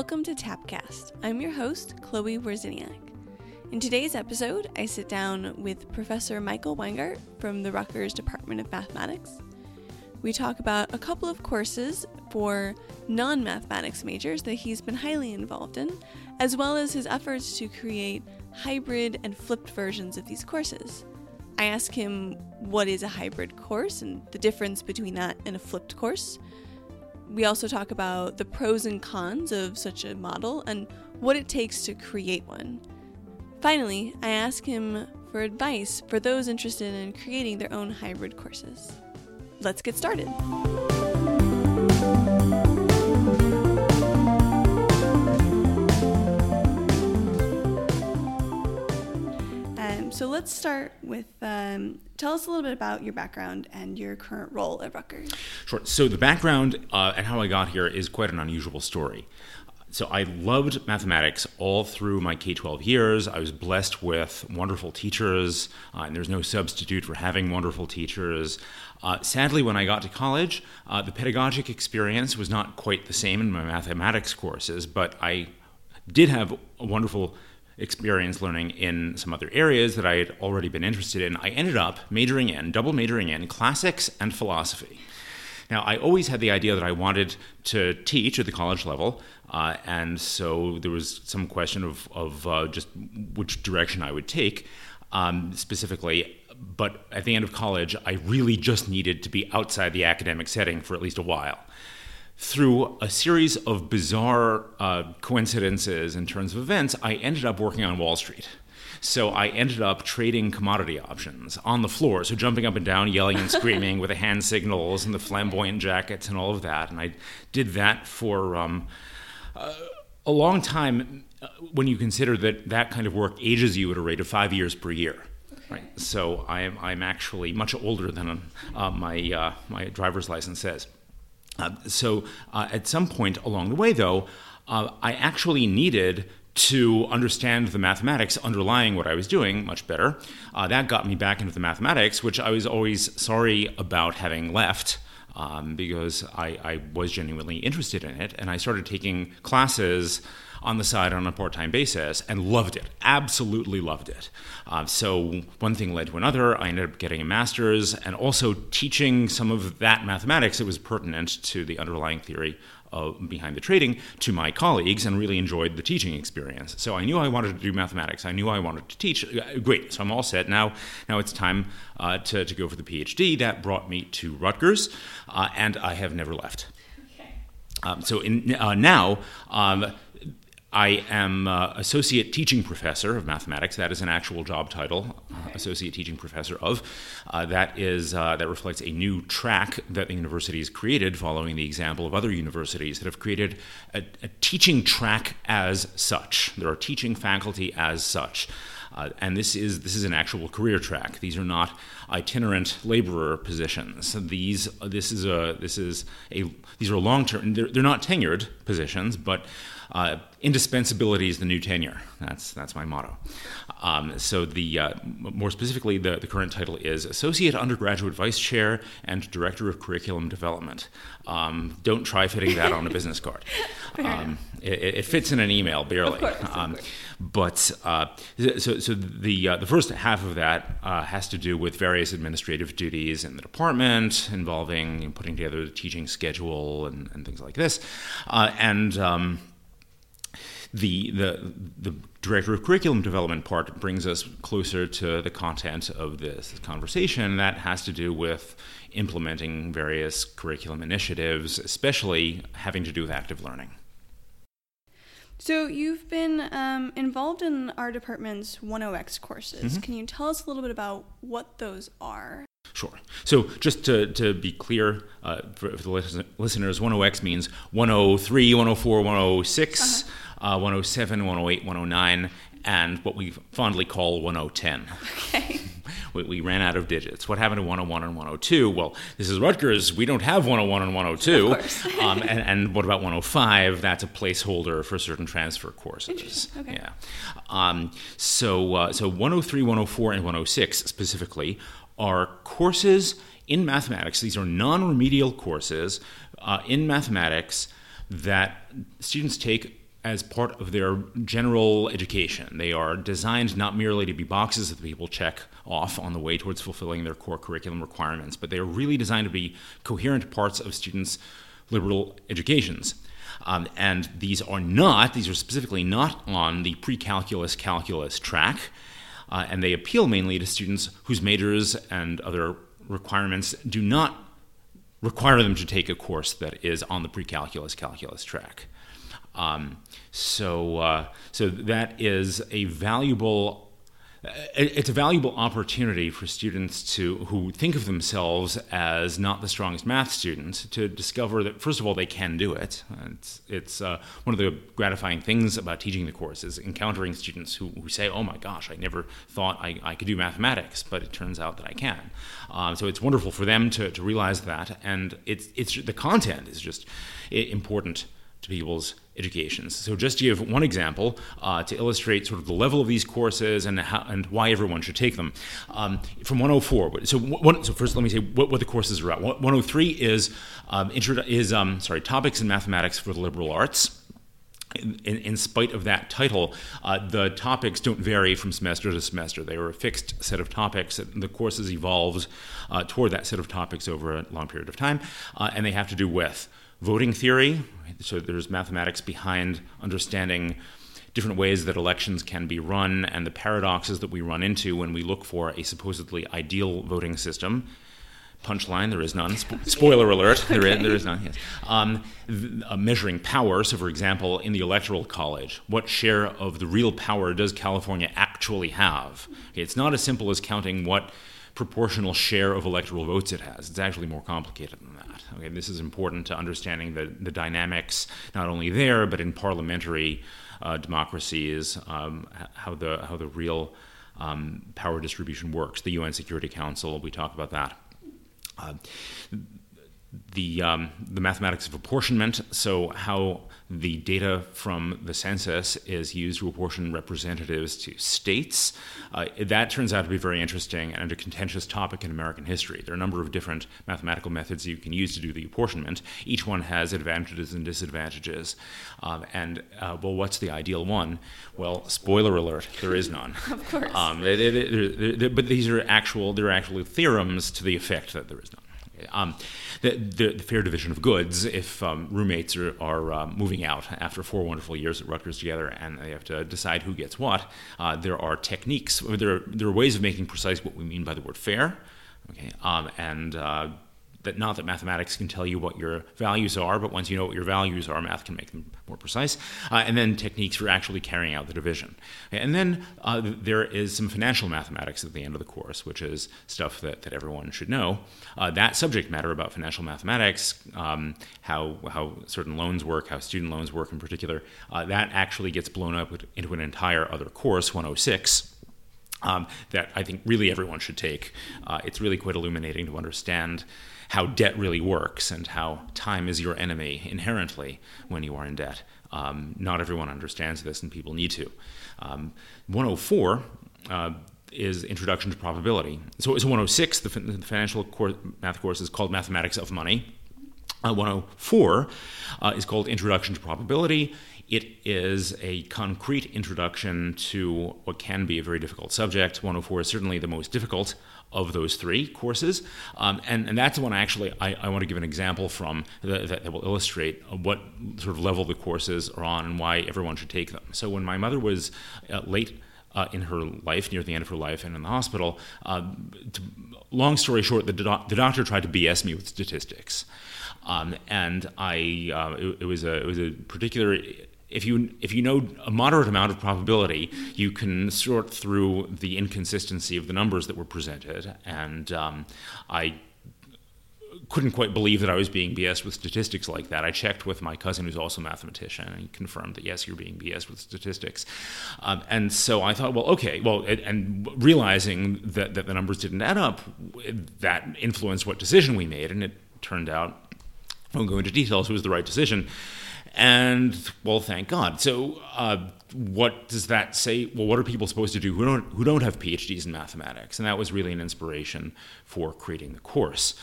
Welcome to Tapcast. I'm your host, Chloe Wozniak. In today's episode, I sit down with Professor Michael Weingart from the Rutgers Department of Mathematics. We talk about a couple of courses for non-mathematics majors that he's been highly involved in, as well as his efforts to create hybrid and flipped versions of these courses. I ask him what is a hybrid course and the difference between that and a flipped course. We also talk about the pros and cons of such a model and what it takes to create one. Finally, I ask him for advice for those interested in creating their own hybrid courses. Let's get started. So let's start with, tell us a little bit about your background and your current role at Rutgers. Sure. So the background and how I got here is quite an unusual story. So I loved mathematics all through my K-12 years. I was blessed with wonderful teachers, and there's no substitute for having wonderful teachers. Sadly, when I got to college, the pedagogic experience was not quite the same in my mathematics courses, but I did have a wonderful experience learning in some other areas that I had already been interested in. I ended up double majoring in classics and philosophy. Now, I always had the idea that I wanted to teach at the college level, and so there was some question of just which direction I would take specifically. But at the end of college, I really just needed to be outside the academic setting for at least a while. Through a series of bizarre coincidences in terms of events, I ended up working on Wall Street. So I ended up trading commodity options on the floor, so jumping up and down, yelling and screaming with the hand signals and the flamboyant jackets and all of that. And I did that for a long time when you consider that that kind of work ages you at a rate of 5 years per year. Right? So I'm actually much older than my driver's license says. So at some point along the way, though, I actually needed to understand the mathematics underlying what I was doing much better. That got me back into the mathematics, which I was always sorry about having left because I was genuinely interested in it. And I started taking classes on the side on a part-time basis and loved it, absolutely loved it. So one thing led to another. I ended up getting a master's and also teaching some of that mathematics that was pertinent to the underlying theory behind the trading to my colleagues and really enjoyed the teaching experience. So I knew I wanted to do mathematics. I knew I wanted to teach. Great. So I'm all set. Now it's time to go for the PhD. That brought me to Rutgers, and I have never left. Okay. So now I am associate teaching professor of mathematics. That is an actual job title, associate teaching professor of. That reflects a new track that the university has created following the example of other universities that have created a teaching track as such. There are teaching faculty as such. And this is an actual career track. These are not itinerant laborer positions. These are long-term. They're not tenured positions, but indispensability is the new tenure. That's my motto. So more specifically, the current title is Associate Undergraduate Vice Chair and Director of Curriculum Development. Don't try fitting that on a business card. It fits in an email barely. Of course, the first half of that has to do with various administrative duties in the department involving putting together the teaching schedule and things like this, The Director of Curriculum Development part brings us closer to the content of this conversation. That has to do with implementing various curriculum initiatives, especially having to do with active learning. So you've been involved in our department's 10X courses. Mm-hmm. Can you tell us a little bit about what those are? Sure. So just to be clear, for the listeners, 10X means 103, 104, 106, 107, 108, 109, and what we fondly call 1010. Okay. We ran out of digits. What happened to 101 and 102? Well, this is Rutgers. We don't have 101 and 102. Of course. and what about 105? That's a placeholder for certain transfer courses. Okay. Yeah. So 103, 104, and 106 specifically are courses in mathematics. These are non-remedial courses in mathematics that students take as part of their general education. They are designed not merely to be boxes that people check off on the way towards fulfilling their core curriculum requirements, but they are really designed to be coherent parts of students' liberal educations. And these are specifically not on the pre-calculus track, and they appeal mainly to students whose majors and other requirements do not require them to take a course that is on the pre-calculus track. So that is a valuable opportunity for students who think of themselves as not the strongest math student to discover that, first of all, they can do it. It's one of the gratifying things about teaching the course is encountering students who say, oh my gosh, I never thought I could do mathematics, but it turns out that I can. So it's wonderful for them to realize that, and it's the content is just important to people's educations. So just to give one example to illustrate sort of the level of these courses and why everyone should take them. From 104, so first let me say what the courses are at. 103 is Topics in Mathematics for the Liberal Arts. In spite of that title, the topics don't vary from semester to semester. They are a fixed set of topics. The courses evolve toward that set of topics over a long period of time, and they have to do with voting theory, so there's mathematics behind understanding different ways that elections can be run and the paradoxes that we run into when we look for a supposedly ideal voting system. Punchline, there is none. Spoiler alert, okay. There is none, yes. Measuring power, so for example, in the Electoral College, what share of the real power does California actually have? Okay, it's not as simple as counting what proportional share of electoral votes it has. It's actually more complicated than that. Okay, this is important to understanding the dynamics not only there but in parliamentary democracies, how the real power distribution works. The UN Security Council, we talk about that. The mathematics of apportionment, so how the data from the census is used to apportion representatives to states. That turns out to be very interesting and a contentious topic in American history. There are a number of different mathematical methods you can use to do the apportionment. Each one has advantages and disadvantages. Well, what's the ideal one? Well, spoiler alert, there is none. Of course. But there are actually theorems to the effect that there is none. The fair division of goods, if roommates are moving out after 4 wonderful years at Rutgers together and they have to decide who gets what, there are techniques, or there are ways of making precise what we mean by the word fair, okay? Not that mathematics can tell you what your values are, but once you know what your values are, math can make them more precise. And then techniques for actually carrying out the division. And then there is some financial mathematics at the end of the course, which is stuff that everyone should know. That subject matter about financial mathematics, how certain loans work, how student loans work in particular, that actually gets blown up into an entire other course, 106. That I think really everyone should take. It's really quite illuminating to understand how debt really works and how time is your enemy inherently when you are in debt. Not everyone understands this, and people need to. 104 is Introduction to Probability. So 106, the financial math course, is called Mathematics of Money. 104 is called Introduction to Probability. It is a concrete introduction to what can be a very difficult subject. 104 is certainly the most difficult of those 3 courses. And that's the one I want to give an example from that will illustrate what sort of level the courses are on and why everyone should take them. So when my mother was late in her life, near the end of her life, and in the hospital, long story short, the doctor tried to BS me with statistics. It was a particular... If you know a moderate amount of probability, you can sort through the inconsistency of the numbers that were presented, and I couldn't quite believe that I was being BS'd with statistics like that. I checked with my cousin, who's also a mathematician, and he confirmed that, yes, you're being BS'd with statistics. And so I thought, well, okay, well, and realizing that the numbers didn't add up, that influenced what decision we made, and it turned out, I won't go into details, it was the right decision. And, well, thank God. So what does that say? Well, what are people supposed to do who don't have PhDs in mathematics? And that was really an inspiration for creating the course.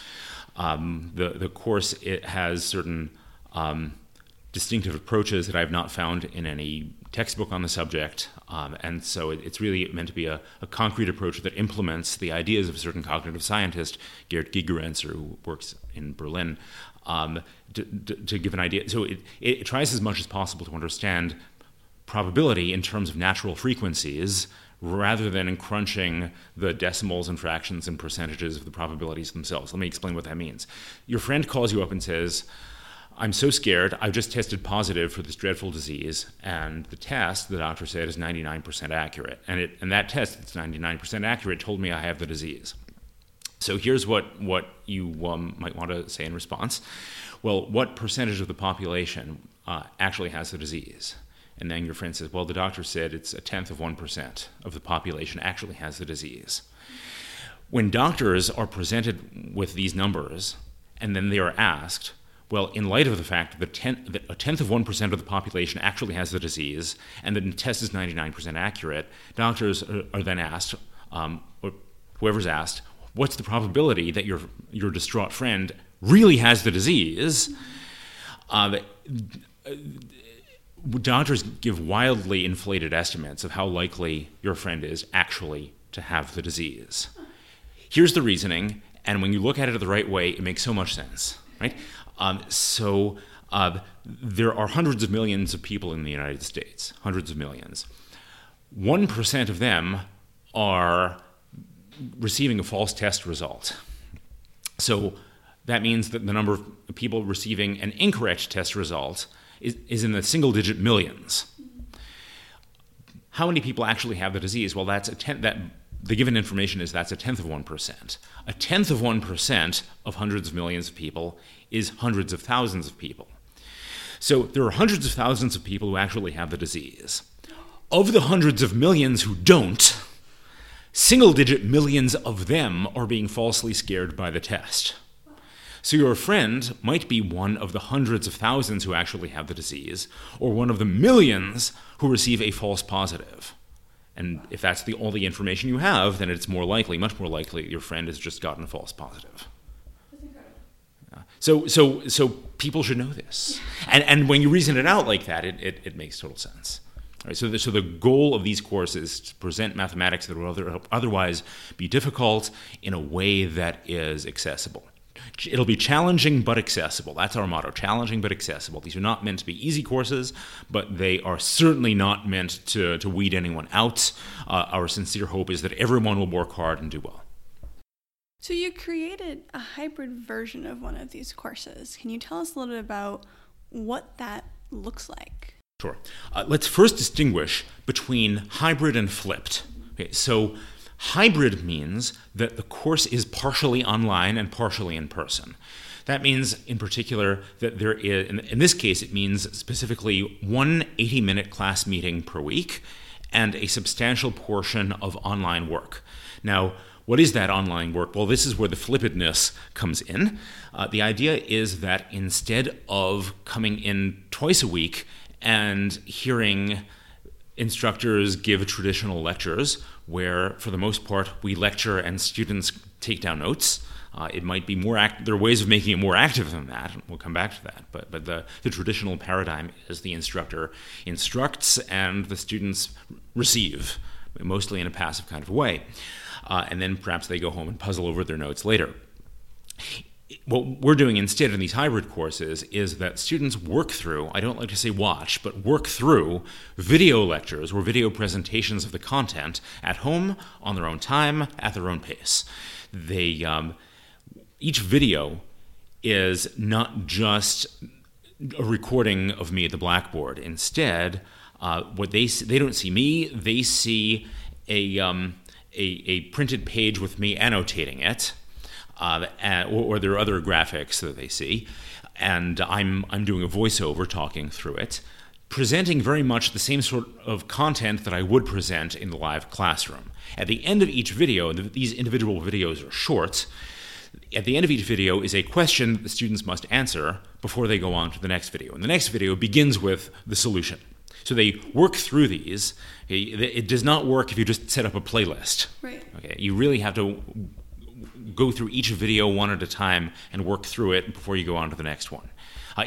The course, it has certain distinctive approaches that I've not found in any textbook on the subject. And so it's really meant to be a concrete approach that implements the ideas of a certain cognitive scientist, Gerd Gigerenzer, who works in Berlin, to give an idea. So it tries as much as possible to understand probability in terms of natural frequencies rather than in crunching the decimals and fractions and percentages of the probabilities themselves. Let me explain what that means. Your friend calls you up and says, I'm so scared, I've just tested positive for this dreadful disease, and the test, the doctor said, is 99% accurate. And that test that's 99% accurate told me I have the disease. So here's what you might want to say in response. Well, what percentage of the population actually has the disease? And then your friend says, well, the doctor said it's 0.1% of the population actually has the disease. When doctors are presented with these numbers, and then they are asked, well, in light of the fact that 0.1% of the population actually has the disease, and the test is 99% accurate, doctors are then asked, or whoever's asked, what's the probability that your distraught friend really has the disease? Doctors give wildly inflated estimates of how likely your friend is actually to have the disease. Here's the reasoning, and when you look at it the right way, it makes so much sense, right? So there are hundreds of millions of people in the United States, hundreds of millions. 1% of them are receiving a false test result. So that means that the number of people receiving an incorrect test result is in the single-digit millions. How many people actually have the disease? Well, the given information is that's 0.1%. 0.1% of hundreds of millions of people is hundreds of thousands of people. So there are hundreds of thousands of people who actually have the disease. Of the hundreds of millions who don't, single-digit millions of them are being falsely scared by the test. So your friend might be one of the hundreds of thousands who actually have the disease, or one of the millions who receive a false positive. And if that's all the information you have, then it's much more likely, your friend has just gotten a false positive. That's incredible. So people should know this. And when you reason it out like that, it makes total sense. All right, so the goal of these courses is to present mathematics that would otherwise be difficult in a way that is accessible. It'll be challenging but accessible. That's our motto, challenging but accessible. These are not meant to be easy courses, but they are certainly not meant to weed anyone out. Our sincere hope is that everyone will work hard and do well. So you created a hybrid version of one of these courses. Can you tell us a little bit about what that looks like? Sure. Let's first distinguish between hybrid and flipped. Okay, so hybrid means that the course is partially online and partially in person. That means, in particular, that there is, in this case, it means specifically one 80-minute class meeting per week and a substantial portion of online work. Now, what is that online work? Well, this is where the flippedness comes in. The idea is that instead of coming in twice a week and hearing instructors give traditional lectures, where, for the most part, we lecture and students take down notes. It might be more active. There are ways of making it more active than that, and we'll come back to that. But the traditional paradigm is the instructor instructs and the students receive, mostly in a passive kind of way. And then perhaps they go home and puzzle over their notes later. What we're doing instead in these hybrid courses is that students work through, I don't like to say watch, but work through video lectures or video presentations of the content at home, on their own time, at their own pace. They each video is not just a recording of me at the blackboard. Instead, what they don't see me, they see a printed page with me annotating it. Or there are other graphics that they see, and I'm doing a voiceover talking through it, presenting very much the same sort of content that I would present in the live classroom. At the end of each video, these individual videos are short. At the end of each video is a question that the students must answer before they go on to the next video. And the next video begins with the solution. So they work through these. It does not work if you just set up a playlist. Right. Okay. You really have to go through each video one at a time and work through it before you go on to the next one.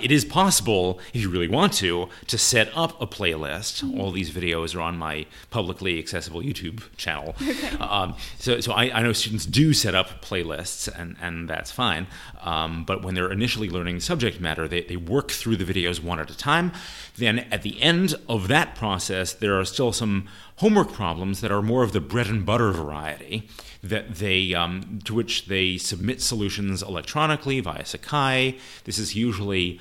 It is possible, if you really want to set up a playlist. Mm-hmm. All these videos are on my publicly accessible YouTube channel. Okay. So I know students do set up playlists, and that's fine. But when they're initially learning subject matter, they work through the videos one at a time. Then at the end of that process, there are still some homework problems that are more of the bread and butter variety, that they to which they submit solutions electronically via Sakai. This is usually,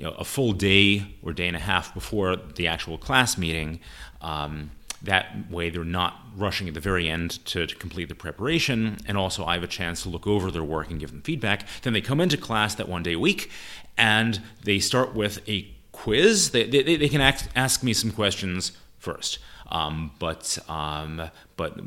a full day or day and a half before the actual class meeting. That way they're not rushing at the very end to complete the preparation, and also I have a chance to look over their work and give them feedback. Then they come into class that one day a week, and they start with a quiz. They can ask me some questions first. But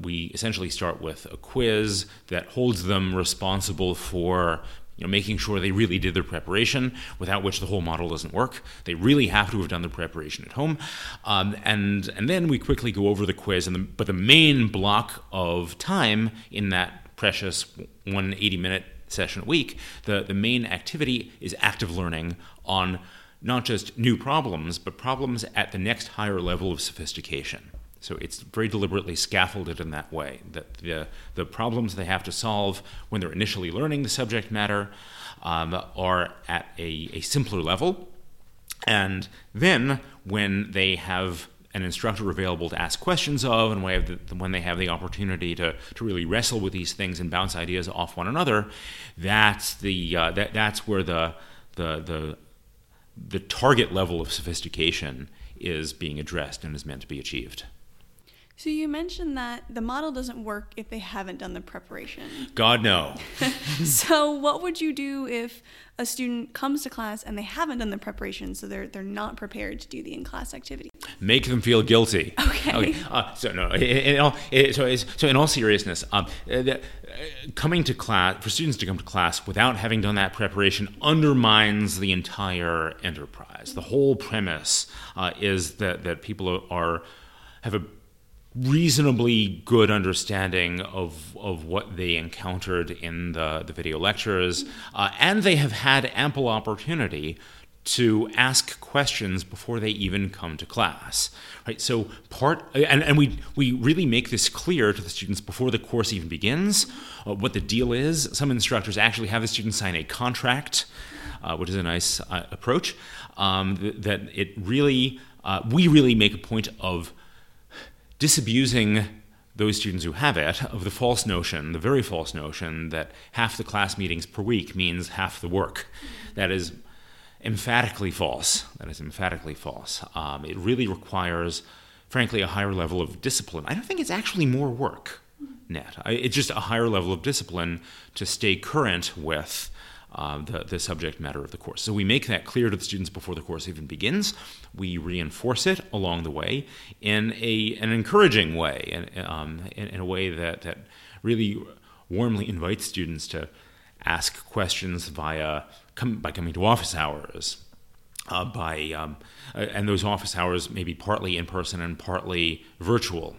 we essentially start with a quiz that holds them responsible for making sure they really did their preparation, without which the whole model doesn't work. They really have to have done their preparation at home. And then we quickly go over the quiz, but the main block of time in that precious 180-minute session a week, the main activity is active learning on not just new problems, but problems at the next higher level of sophistication. So it's very deliberately scaffolded in that way, that the problems they have to solve when they're initially learning the subject matter are at a simpler level. And then when they have an instructor available to ask questions of, and when they have the opportunity to really wrestle with these things and bounce ideas off one another, that's where the target level of sophistication is being addressed and is meant to be achieved. So you mentioned that the model doesn't work if they haven't done the preparation. God, no. So what would you do if a student comes to class and they haven't done the preparation, so they're not prepared to do the in-class activity? Make them feel guilty. Okay. So in all seriousness, coming to class, for students to come to class without having done that preparation, undermines the entire enterprise. The whole premise is that people have a reasonably good understanding of what they encountered in the video lectures, and they have had ample opportunity to ask questions before they even come to class, right? So we really make this clear to the students before the course even begins, what the deal is. Some instructors actually have the students sign a contract, which is a nice approach. We really make a point of disabusing those students who have it of the very false notion that half the class meetings per week means half the work. That is emphatically false. It really requires, frankly, a higher level of discipline. I don't think it's actually more work, Ned. It's just a higher level of discipline to stay current with the subject matter of the course. So we make that clear to the students before the course even begins. We reinforce it along the way in an encouraging way, in a way that really warmly invites students to ask questions by coming to office hours. And those office hours may be partly in person and partly virtual.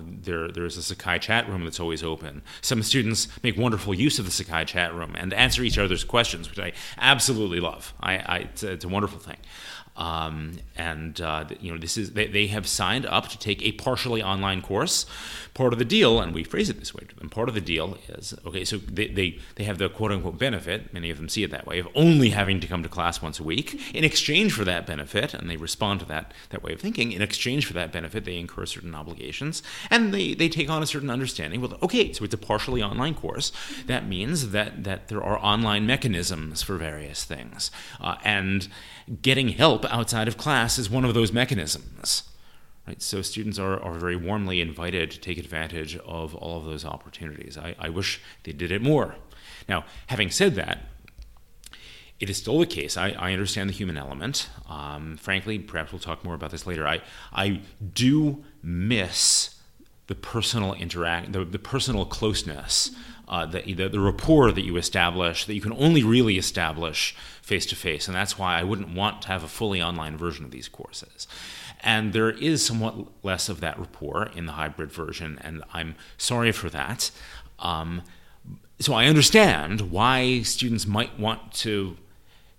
There's a Sakai chat room that's always open. Some students make wonderful use of the Sakai chat room and answer each other's questions, which I absolutely love. It's a wonderful thing. They have signed up to take a partially online course. Part of the deal, and we phrase it this way to them, part of the deal is, okay, so they have the quote-unquote benefit, many of them see it that way, of only having to come to class once a week. In exchange for that benefit, and they respond to that way of thinking, in exchange for that benefit, they incur certain obligations, and they take on a certain understanding. Well, okay, so it's a partially online course. That means that there are online mechanisms for various things, and getting help outside of class is one of those mechanisms, right? So students are very warmly invited to take advantage of all of those opportunities. I wish they did it more. Now, having said that, it is still the case. I understand the human element. Frankly, perhaps we'll talk more about this later. I do miss the personal the personal closeness, the rapport that you establish, that you can only really establish face-to-face, and that's why I wouldn't want to have a fully online version of these courses. And there is somewhat less of that rapport in the hybrid version, and I'm sorry for that. So I understand why students might want to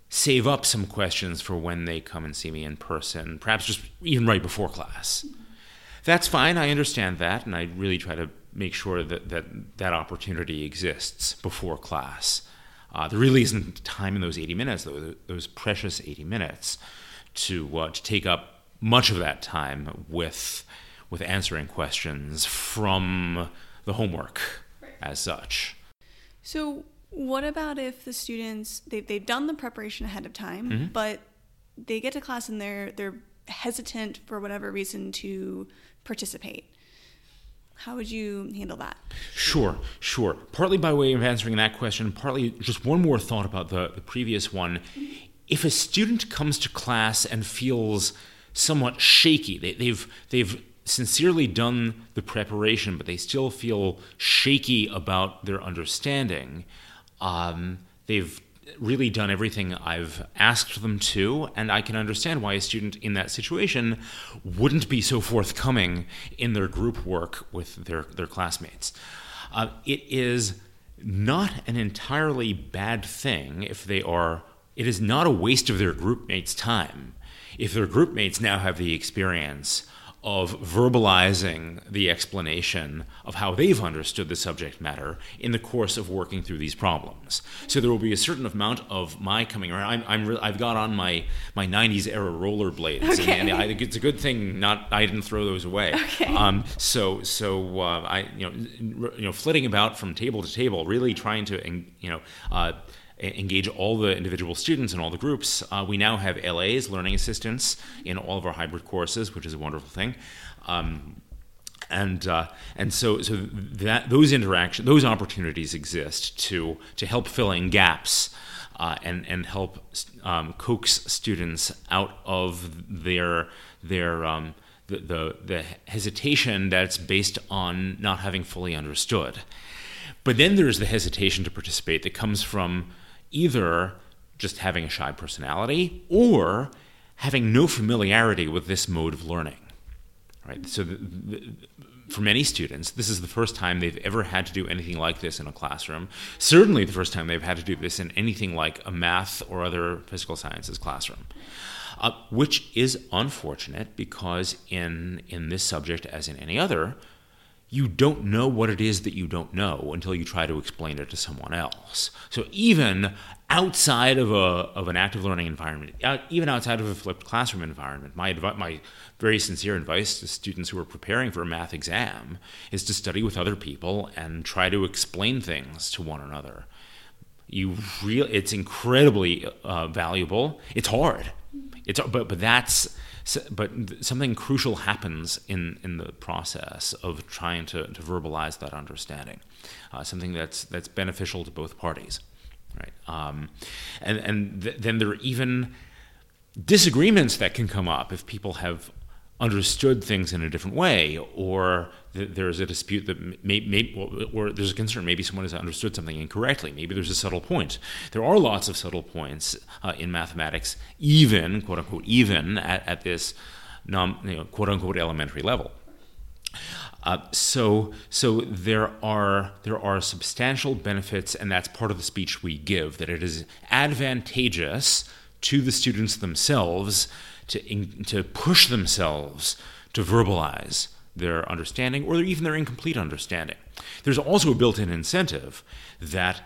save up some questions for when they come and see me in person, perhaps just even right before class. That's fine. I understand that, and I really try to make sure that opportunity exists before class. There really isn't time in those 80 minutes, those precious 80 minutes, to take up much of that time with answering questions from the homework as such. So what about if the students, they've done the preparation ahead of time, mm-hmm. but they get to class and they're hesitant for whatever reason to participate? How would you handle that? Sure. Partly by way of answering that question, partly just one more thought about the previous one. If a student comes to class and feels somewhat shaky, they've sincerely done the preparation, but they still feel shaky about their understanding, they've really done everything I've asked them to, and I can understand why a student in that situation wouldn't be so forthcoming in their group work with their classmates. It is not an entirely bad thing if they are, it is not a waste of their groupmates' time if their groupmates now have the experience of verbalizing the explanation of how they've understood the subject matter in the course of working through these problems. So there will be a certain amount of my coming around. I've got on my 90s era rollerblades, okay. and it's a good thing I didn't throw those away. Okay. So I flitting about from table to table, really trying to engage all the individual students and all the groups. We now have LAs, learning assistants, in all of our hybrid courses, which is a wonderful thing. And so that those opportunities exist to help fill in gaps and help coax students out of their hesitation that's based on not having fully understood. But then there's the hesitation to participate that comes from either just having a shy personality or having no familiarity with this mode of learning. Right? So for many students, this is the first time they've ever had to do anything like this in a classroom, certainly the first time they've had to do this in anything like a math or other physical sciences classroom, which is unfortunate because in this subject, as in any other, you don't know what it is that you don't know until you try to explain it to someone else. So even outside of an active learning environment, even outside of a flipped classroom environment, my very sincere advice to students who are preparing for a math exam is to study with other people and try to explain things to one another. It's incredibly valuable. It's hard. But something crucial happens in the process of trying to verbalize that understanding, something that's beneficial to both parties, right? And then there are even disagreements that can come up if people have understood things in a different way, or there's a dispute that or there's a concern maybe someone has understood something incorrectly. Maybe there's a subtle point. There are lots of subtle points in mathematics, even quote unquote even at this quote unquote elementary level. So there are substantial benefits, and that's part of the speech we give, that it is advantageous to the students themselves to push themselves to verbalize their understanding or even their incomplete understanding. There's also a built-in incentive that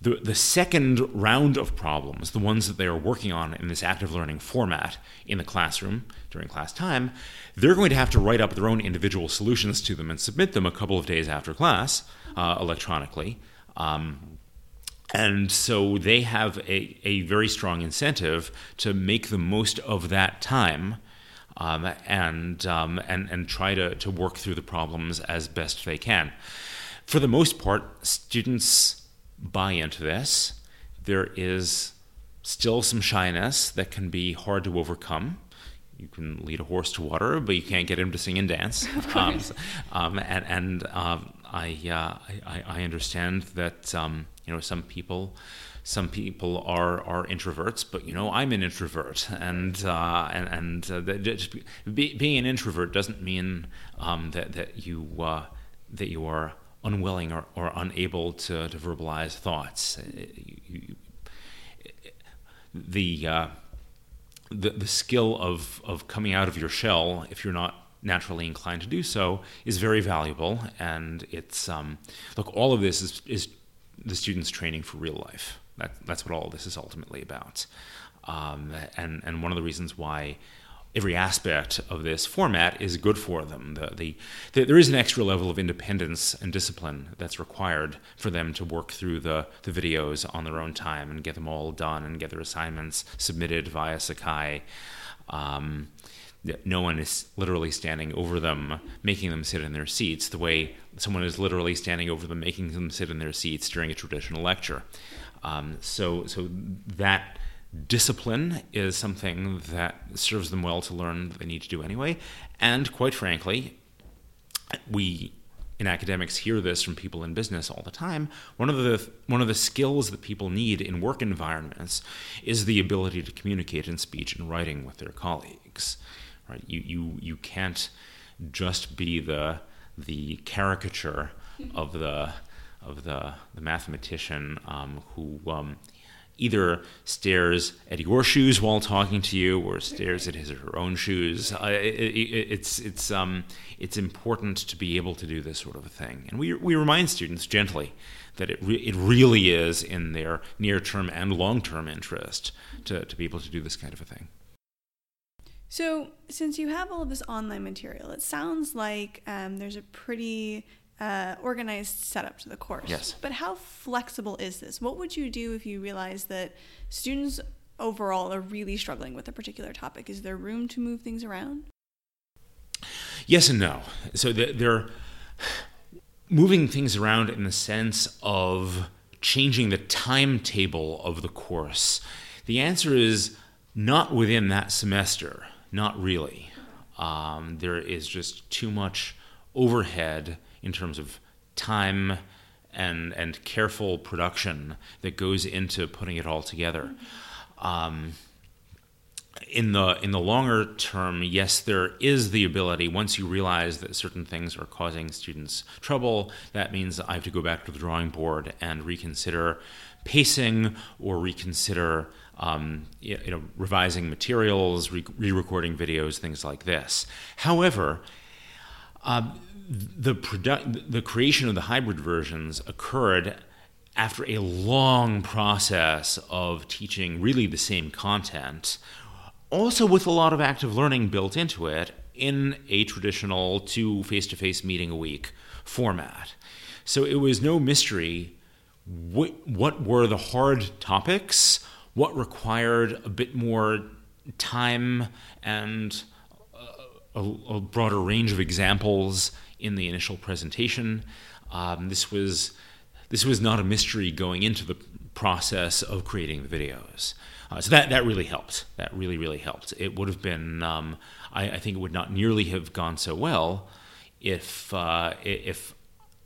the second round of problems, the ones that they are working on in this active learning format in the classroom during class time, they're going to have to write up their own individual solutions to them and submit them a couple of days after class electronically. And so they have a very strong incentive to make the most of that time and try to work through the problems as best they can. For the most part, students buy into this. There is still some shyness that can be hard to overcome. You can lead a horse to water, but you can't get him to sing and dance. Of course. I understand that... Some people are introverts, but I'm an introvert, and being an introvert doesn't mean that you are unwilling or unable to verbalize thoughts. the skill of coming out of your shell, if you're not naturally inclined to do so, is very valuable. And it's look, all of this is the students' training for real life. That's what all of this is ultimately about. And one of the reasons why every aspect of this format is good for them. There is an extra level of independence and discipline that's required for them to work through the videos on their own time and get them all done and get their assignments submitted via Sakai. No one is literally standing over them, making them sit in their seats the way someone is literally standing over them, making them sit in their seats during a traditional lecture. So that discipline is something that serves them well to learn that they need to do anyway. And quite frankly, we in academics hear this from people in business all the time. One of the skills that people need in work environments is the ability to communicate in speech and writing with their colleagues. Right? You can't just be the caricature of the mathematician who either stares at your shoes while talking to you, or stares at his or her own shoes. It's important to be able to do this sort of a thing, and we remind students gently that it really is in their near-term and long-term interest to be able to do this kind of a thing. So, since you have all of this online material, it sounds like there's a pretty organized setup to the course. Yes. But how flexible is this? What would you do if you realized that students overall are really struggling with a particular topic? Is there room to move things around? Yes and no. So they're moving things around in the sense of changing the timetable of the course. The answer is not within that semester. Not really. There is just too much overhead in terms of time and careful production that goes into putting it all together. In the longer term, yes, there is the ability, once you realize that certain things are causing students trouble, that means I have to go back to the drawing board and reconsider pacing, or reconsider revising materials, re-recording videos, things like this. However, the creation of the hybrid versions occurred after a long process of teaching really the same content, also with a lot of active learning built into it in a traditional 2 face-to-face meeting a week format. So it was no mystery what were the hard topics, what required a bit more time and a broader range of examples in the initial presentation. This was not a mystery going into the process of creating the videos. So that really helped. That really, really helped. It would have been, I think it would not nearly have gone so well if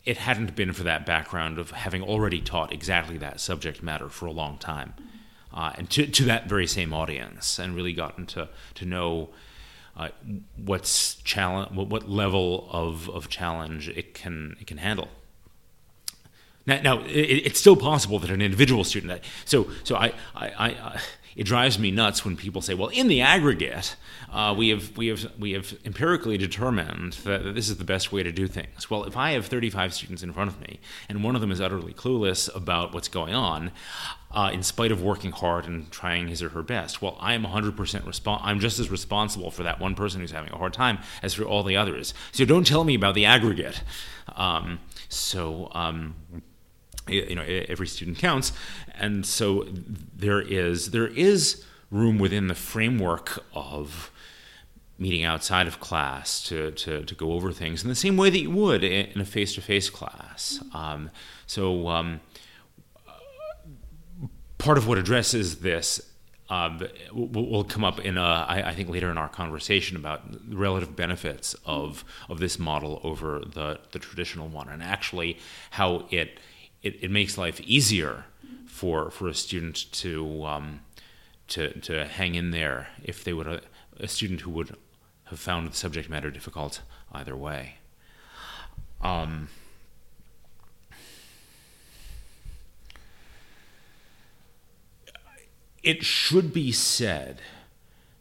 it hadn't been for that background of having already taught exactly that subject matter for a long time, and to that very same audience, and really gotten to know what level of challenge it can handle. Now it's still possible that an individual student. It drives me nuts when people say, "Well, in the aggregate, we have empirically determined that this is the best way to do things." Well, if I have 35 students in front of me and one of them is utterly clueless about what's going on, in spite of working hard and trying his or her best, well, I am 100% I'm just as responsible for that one person who's having a hard time as for all the others. So don't tell me about the aggregate. Every student counts, and so there is room within the framework of meeting outside of class to go over things in the same way that you would in a face-to-face class. Part of what addresses this will come up in I think later in our conversation about the relative benefits of this model over the traditional one, and actually how it makes life easier for a student to hang in there if they would a student who would have found the subject matter difficult either way. it should be said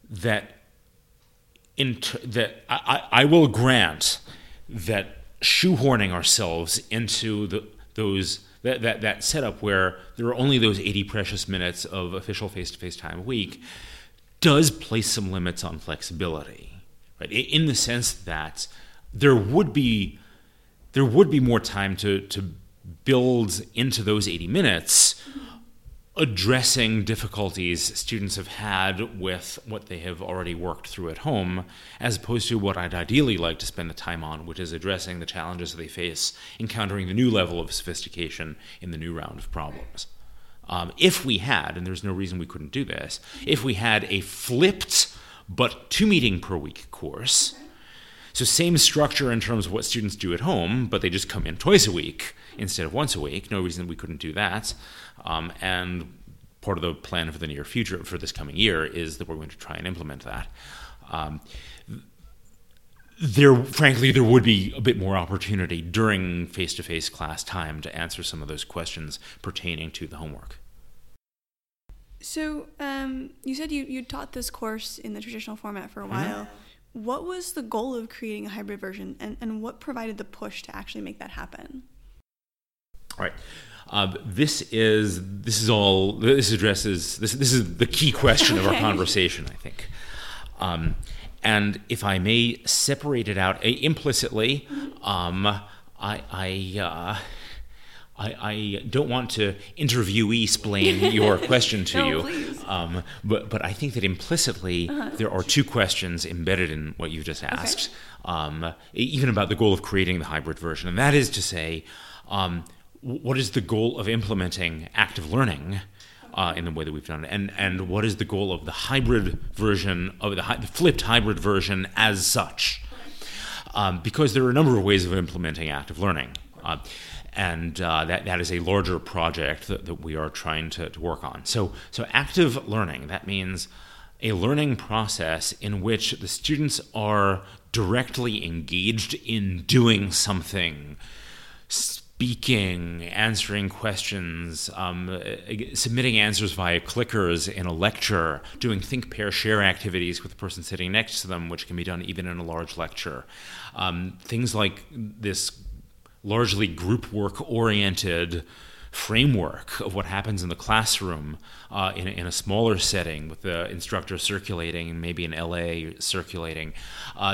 that I will grant that shoehorning ourselves into that setup where there are only those 80 precious minutes of official face-to-face time a week does place some limits on flexibility, right? In the sense that there would be more time to build into those 80 minutes addressing difficulties students have had with what they have already worked through at home, as opposed to what I'd ideally like to spend the time on, which is addressing the challenges they face, encountering the new level of sophistication in the new round of problems. If we had, and there's no reason we couldn't do this, if we had a flipped but 2 meeting per week course, so same structure in terms of what students do at home, but they just come in twice a week instead of once a week. No reason we couldn't do that. And part of the plan for the near future, for this coming year, is that we're going to try and implement that. Frankly, there would be a bit more opportunity during face-to-face class time to answer some of those questions pertaining to the homework. So you said you taught this course in the traditional format for a while. Mm-hmm. What was the goal of creating a hybrid version, and what provided the push to actually make that happen? All right, this is the key question of our conversation, I think. And if I may separate it out implicitly, I don't want to interviewee-splain your question to you, please. But I think that implicitly there are 2 questions embedded in what you just asked, okay. Even about the goal of creating the hybrid version, and that is to say, what is the goal of implementing active learning in the way that we've done it, and what is the goal of the hybrid version of the flipped hybrid version as such? Because there are a number of ways of implementing active learning. And that is a larger project that we are trying to work on. So active learning, that means a learning process in which the students are directly engaged in doing something, speaking, answering questions, submitting answers via clickers in a lecture, doing think, pair, share activities with the person sitting next to them, which can be done even in a large lecture. Things like this largely group work-oriented framework of what happens in the classroom in a smaller setting with the instructor circulating, maybe in LA circulating.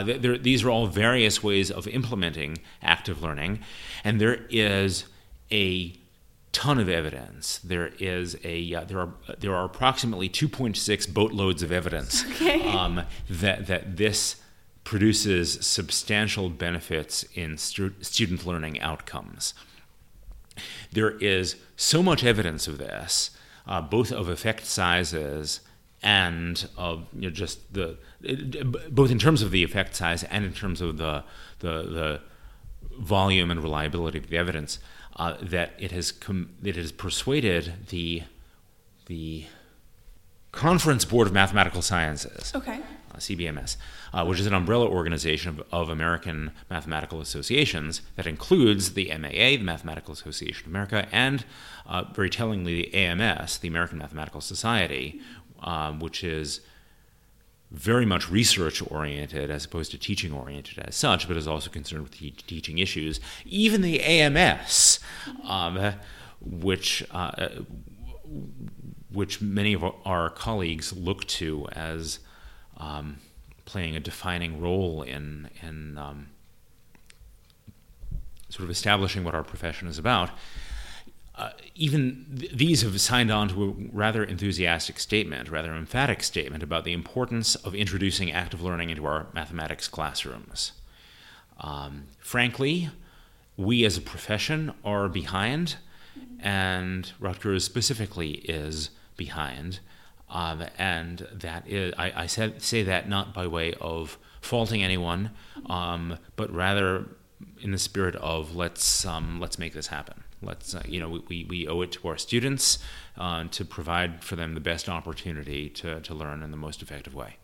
These are all various ways of implementing active learning, and there is a ton of evidence. There are approximately 2.6 boatloads of evidence, okay, that this produces substantial benefits in student learning outcomes. There is so much evidence of this, both of effect sizes and of both in terms of the effect size and in terms of the volume and reliability of the evidence, that it has persuaded the Conference Board of Mathematical Sciences. Okay. CBMS, which is an umbrella organization of American mathematical associations that includes the MAA, the Mathematical Association of America, and very tellingly the AMS, the American Mathematical Society, which is very much research-oriented as opposed to teaching-oriented as such, but is also concerned with teaching issues. Even the AMS, which many of our colleagues look to as playing a defining role in sort of establishing what our profession is about, even these have signed on to a rather emphatic statement about the importance of introducing active learning into our mathematics classrooms. Frankly, we as a profession are behind, and Rutgers specifically is behind. And that is, I say that not by way of faulting anyone, but rather in the spirit of let's make this happen. We owe it to our students to provide for them the best opportunity to learn in the most effective way.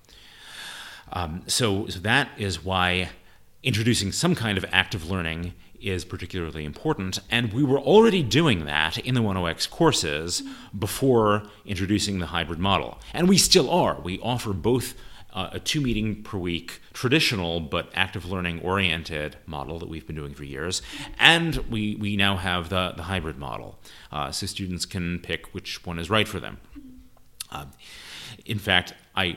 So that is why introducing some kind of active learning is particularly important. And we were already doing that in the 1OX courses before introducing the hybrid model. And we still are. We offer both a 2-meeting per week traditional but active learning oriented model that we've been doing for years. And we now have the hybrid model. So students can pick which one is right for them. In fact,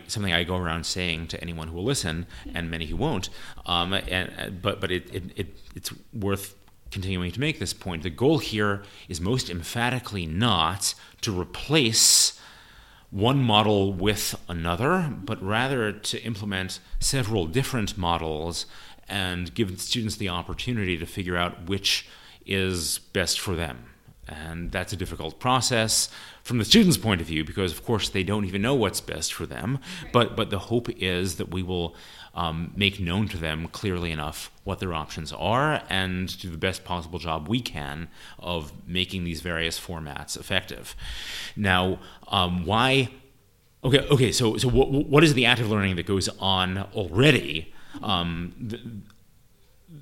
something I go around saying to anyone who will listen, and many who won't, but it's worth continuing to make this point. The goal here is most emphatically not to replace one model with another, but rather to implement several different models and give students the opportunity to figure out which is best for them. And that's a difficult process from the students' point of view, because of course they don't even know what's best for them. But the hope is that we will make known to them clearly enough what their options are and do the best possible job we can of making these various formats effective. Now, why? Okay. So what is the active learning that goes on already?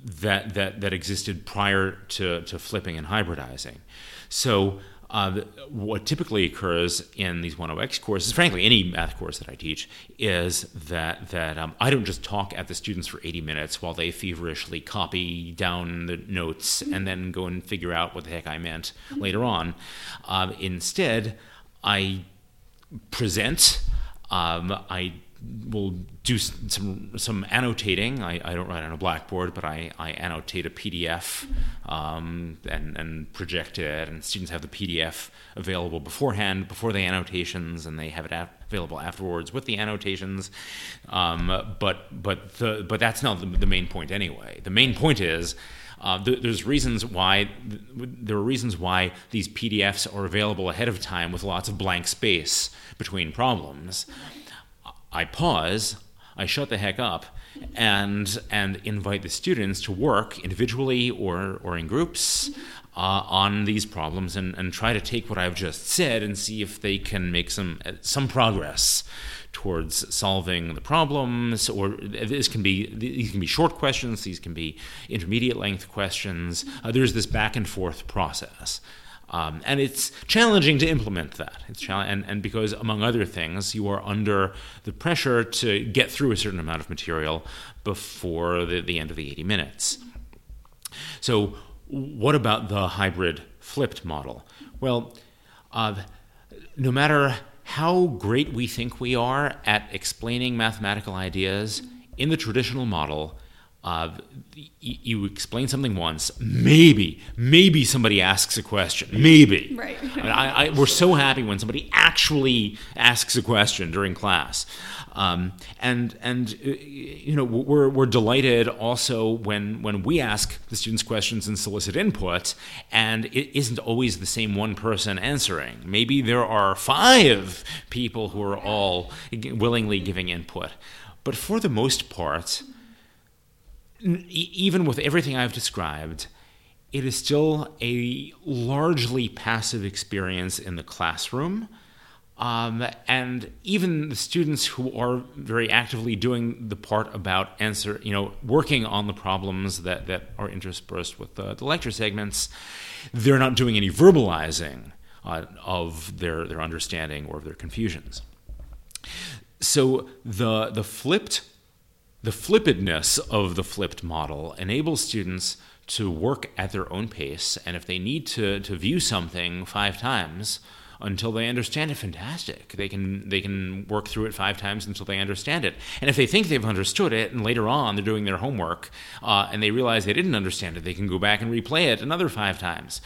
That existed prior to flipping and hybridizing. So what typically occurs in these 1OX courses, frankly any math course that I teach, is that I don't just talk at the students for 80 minutes while they feverishly copy down the notes and then go and figure out what the heck I meant later on. Instead, I present, I will do some annotating. I don't write on a blackboard, but I annotate a PDF and project it, and students have the PDF available beforehand, before the annotations, and they have it available afterwards with the annotations. But that's not the main point anyway. The main point is there are reasons why these PDFs are available ahead of time with lots of blank space between problems. I pause, I shut the heck up, and invite the students to work individually or in groups on these problems and try to take what I've just said and see if they can make some progress towards solving the problems. Or these can be short questions, these can be intermediate length questions. There's this back and forth process. And it's challenging to implement that. And because, among other things, you are under the pressure to get through a certain amount of material before the end of the 80 minutes. So what about the hybrid flipped model? Well, no matter how great we think we are at explaining mathematical ideas in the traditional model, you explain something once, maybe somebody asks a question, maybe. Right. We're so happy when somebody actually asks a question during class, and you know we're delighted also when we ask the students questions and solicit input, and it isn't always the same one person answering. Maybe there are 5 people who are all willingly giving input, but for the most part, even with everything I've described, it is still a largely passive experience in the classroom. And even the students who are very actively doing the part about working on the problems that are interspersed with the lecture segments, they're not doing any verbalizing of their understanding or of their confusions. So the flippedness of the flipped model enables students to work at their own pace, and if they need to view something 5 times until they understand it, fantastic. They can work through it 5 times until they understand it. And if they think they've understood it, and later on they're doing their homework, and they realize they didn't understand it, they can go back and replay it another 5 times.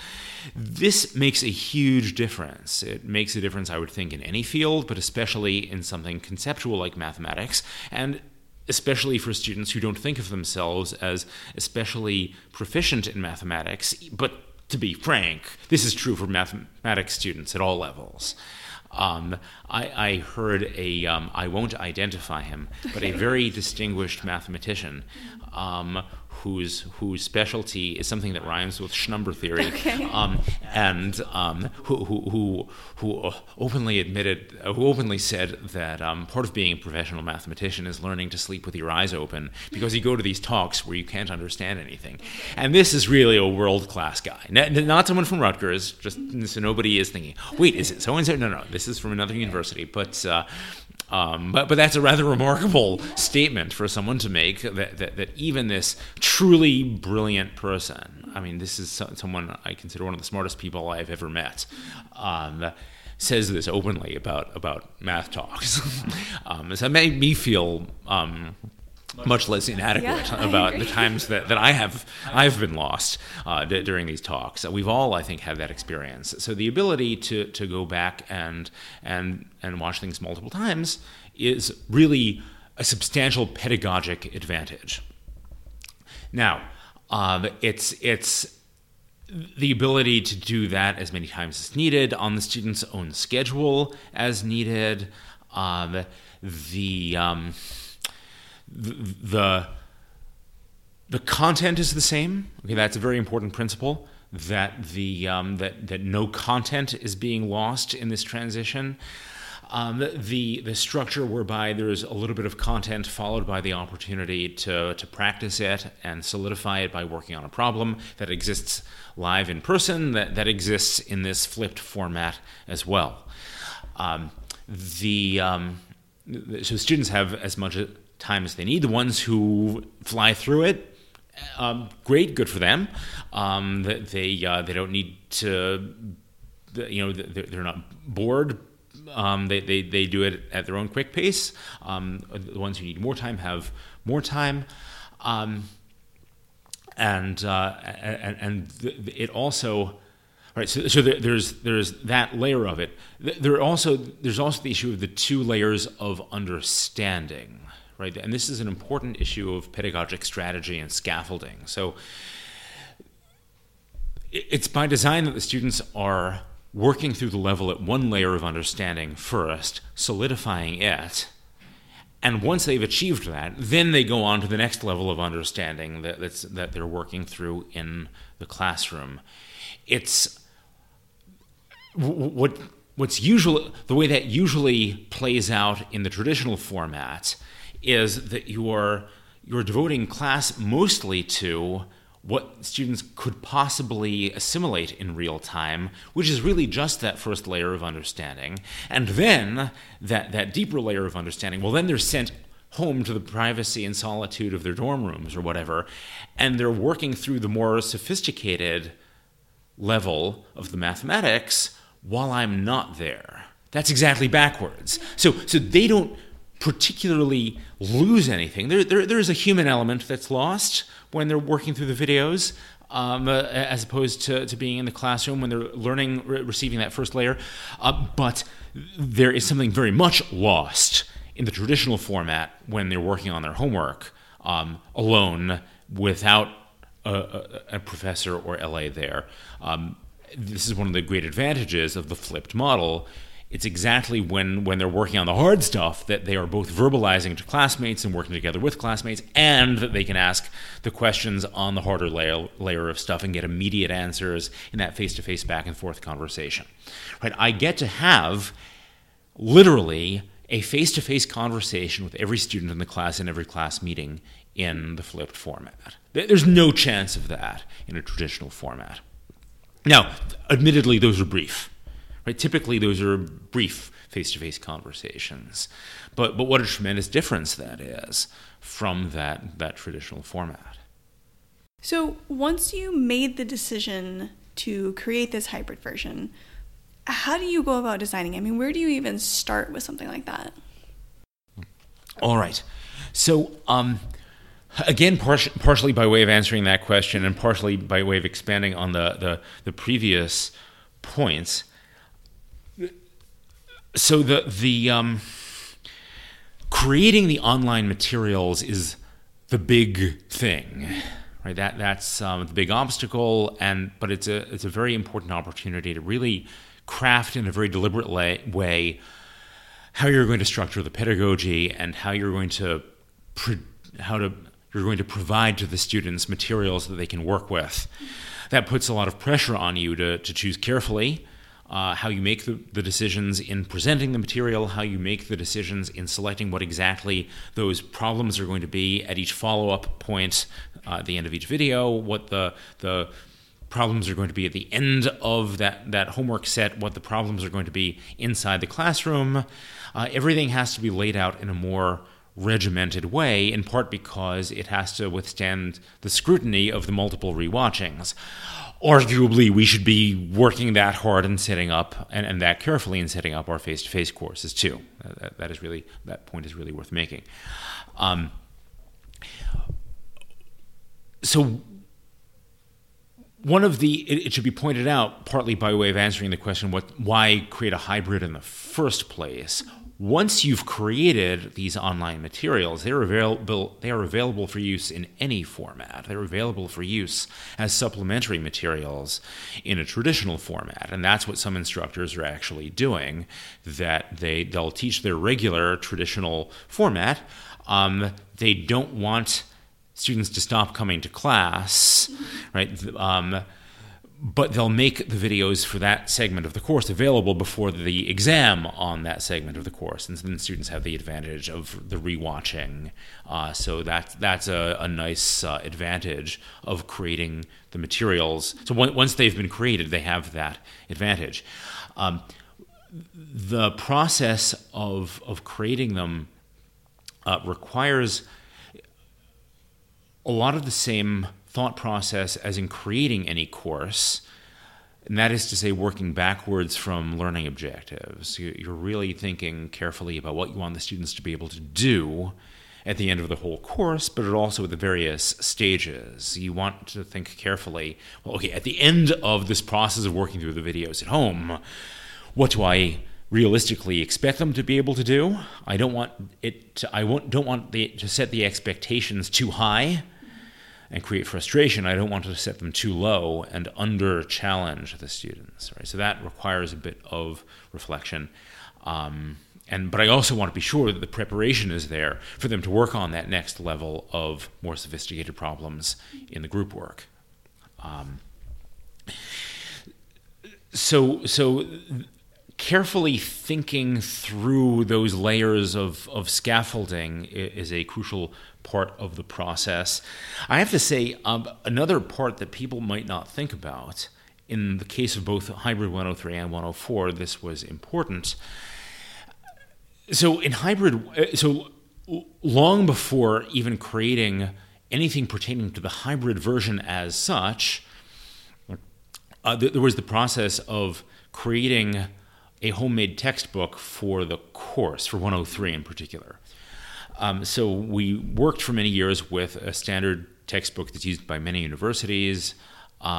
This makes a huge difference. It makes a difference, I would think, in any field, but especially in something conceptual like mathematics, and especially for students who don't think of themselves as especially proficient in mathematics. But to be frank, this is true for mathematics students at all levels. I heard I won't identify him, but a very distinguished mathematician whose specialty is something that rhymes with schnumber theory, okay. and who openly admitted, who openly said that part of being a professional mathematician is learning to sleep with your eyes open, because you go to these talks where you can't understand anything. And this is really a world-class guy, not someone from Rutgers. Just so nobody is thinking, wait, is it so and so? No, this is from another university, but that's a rather remarkable statement for someone to make, that even this truly brilliant person, I mean, this is someone I consider one of the smartest people I've ever met, says this openly about math talks. So it made me feel much less inadequate about the times that I've been lost during these talks. We've all, I think, had that experience. So the ability to go back and watch things multiple times is really a substantial pedagogic advantage. Now, it's the ability to do that as many times as needed on the student's own schedule as needed. The content is the same. Okay, that's a very important principle, that that no content is being lost in this transition. The structure whereby there's a little bit of content followed by the opportunity to practice it and solidify it by working on a problem that exists live in person, that exists in this flipped format as well. So students have as much time as they need. The ones who fly through it, great, good for them. They don't need to, they're not bored. They do it at their own quick pace. The ones who need more time have more time, and it also. Right, so there's that layer of it. There's also the issue of the two layers of understanding, right? And this is an important issue of pedagogic strategy and scaffolding. So it's by design that the students are working through the level at one layer of understanding first, solidifying it. And once they've achieved that, then they go on to the next level of understanding that they're working through in the classroom. It's what's usually the way that usually plays out in the traditional format is that you're devoting class mostly to what students could possibly assimilate in real time, which is really just that first layer of understanding, and then that deeper layer of understanding. Well, then they're sent home to the privacy and solitude of their dorm rooms or whatever, and they're working through the more sophisticated level of the mathematics while I'm not there. That's exactly backwards. So they don't particularly lose anything. There is a human element that's lost when they're working through the videos, as opposed to being in the classroom when they're learning, receiving that first layer. But there is something very much lost in the traditional format when they're working on their homework alone without a professor or LA there. This is one of the great advantages of the flipped model. It's exactly when they're working on the hard stuff that they are both verbalizing to classmates and working together with classmates, and that they can ask the questions on the harder layer of stuff and get immediate answers in that face-to-face back-and-forth conversation. Right? I get to have literally a face-to-face conversation with every student in the class in every class meeting in the flipped format. There's no chance of that in a traditional format. Now, admittedly, those are brief. Right? Typically, those are brief face-to-face conversations. But what a tremendous difference that is from that traditional format. So once you made the decision to create this hybrid version, how do you go about designing? I mean, where do you even start with something like that? All right. So again, partially by way of answering that question and partially by way of expanding on the previous points. So the creating the online materials is the big thing, right? That's the big obstacle, but it's a very important opportunity to really craft in a very deliberate way how you're going to structure the pedagogy and how you're going to You're going to provide to the students materials that they can work with. That puts a lot of pressure on you to choose carefully how you make the decisions in presenting the material, how you make the decisions in selecting what exactly those problems are going to be at each follow-up point at the end of each video, what the problems are going to be at the end of that homework set, what the problems are going to be inside the classroom. Everything has to be laid out in a more regimented way, in part because it has to withstand the scrutiny of the multiple rewatchings. Arguably, we should be working that hard and setting up and that carefully in setting up our face-to-face courses too. That point is really worth making. So one of the, it should be pointed out, partly by way of answering the question, why create a hybrid in the first place? Once you've created these online materials, they are available for use in any format. They're available for use as supplementary materials in a traditional format. And that's what some instructors are actually doing, that they'll teach their regular traditional format. They don't want students to stop coming to class, right? But they'll make the videos for that segment of the course available before the exam on that segment of the course. And then students have the advantage of the rewatching. So that's a nice advantage of creating the materials. So once they've been created, they have that advantage. The process of creating them requires a lot of the same thought process as in creating any course, and that is to say working backwards from learning objectives. You're really thinking carefully about what you want the students to be able to do at the end of the whole course, but also at the various stages. You want to think carefully, well, okay, at the end of this process of working through the videos at home, what do I realistically expect them to be able to do? I don't want to set the expectations too high and create frustration. I don't want to set them too low and under-challenge the students, right? So that requires a bit of reflection. But I also want to be sure that the preparation is there for them to work on that next level of more sophisticated problems in the group work. So carefully thinking through those layers of scaffolding is a crucial part of the process. I have to say, another part that people might not think about, in the case of both Hybrid 103 and 104, this was important. So in Hybrid, so long before even creating anything pertaining to the hybrid version as such, there was the process of creating a homemade textbook for the course, for 103 in particular. So we worked for many years with a standard textbook that's used by many universities, we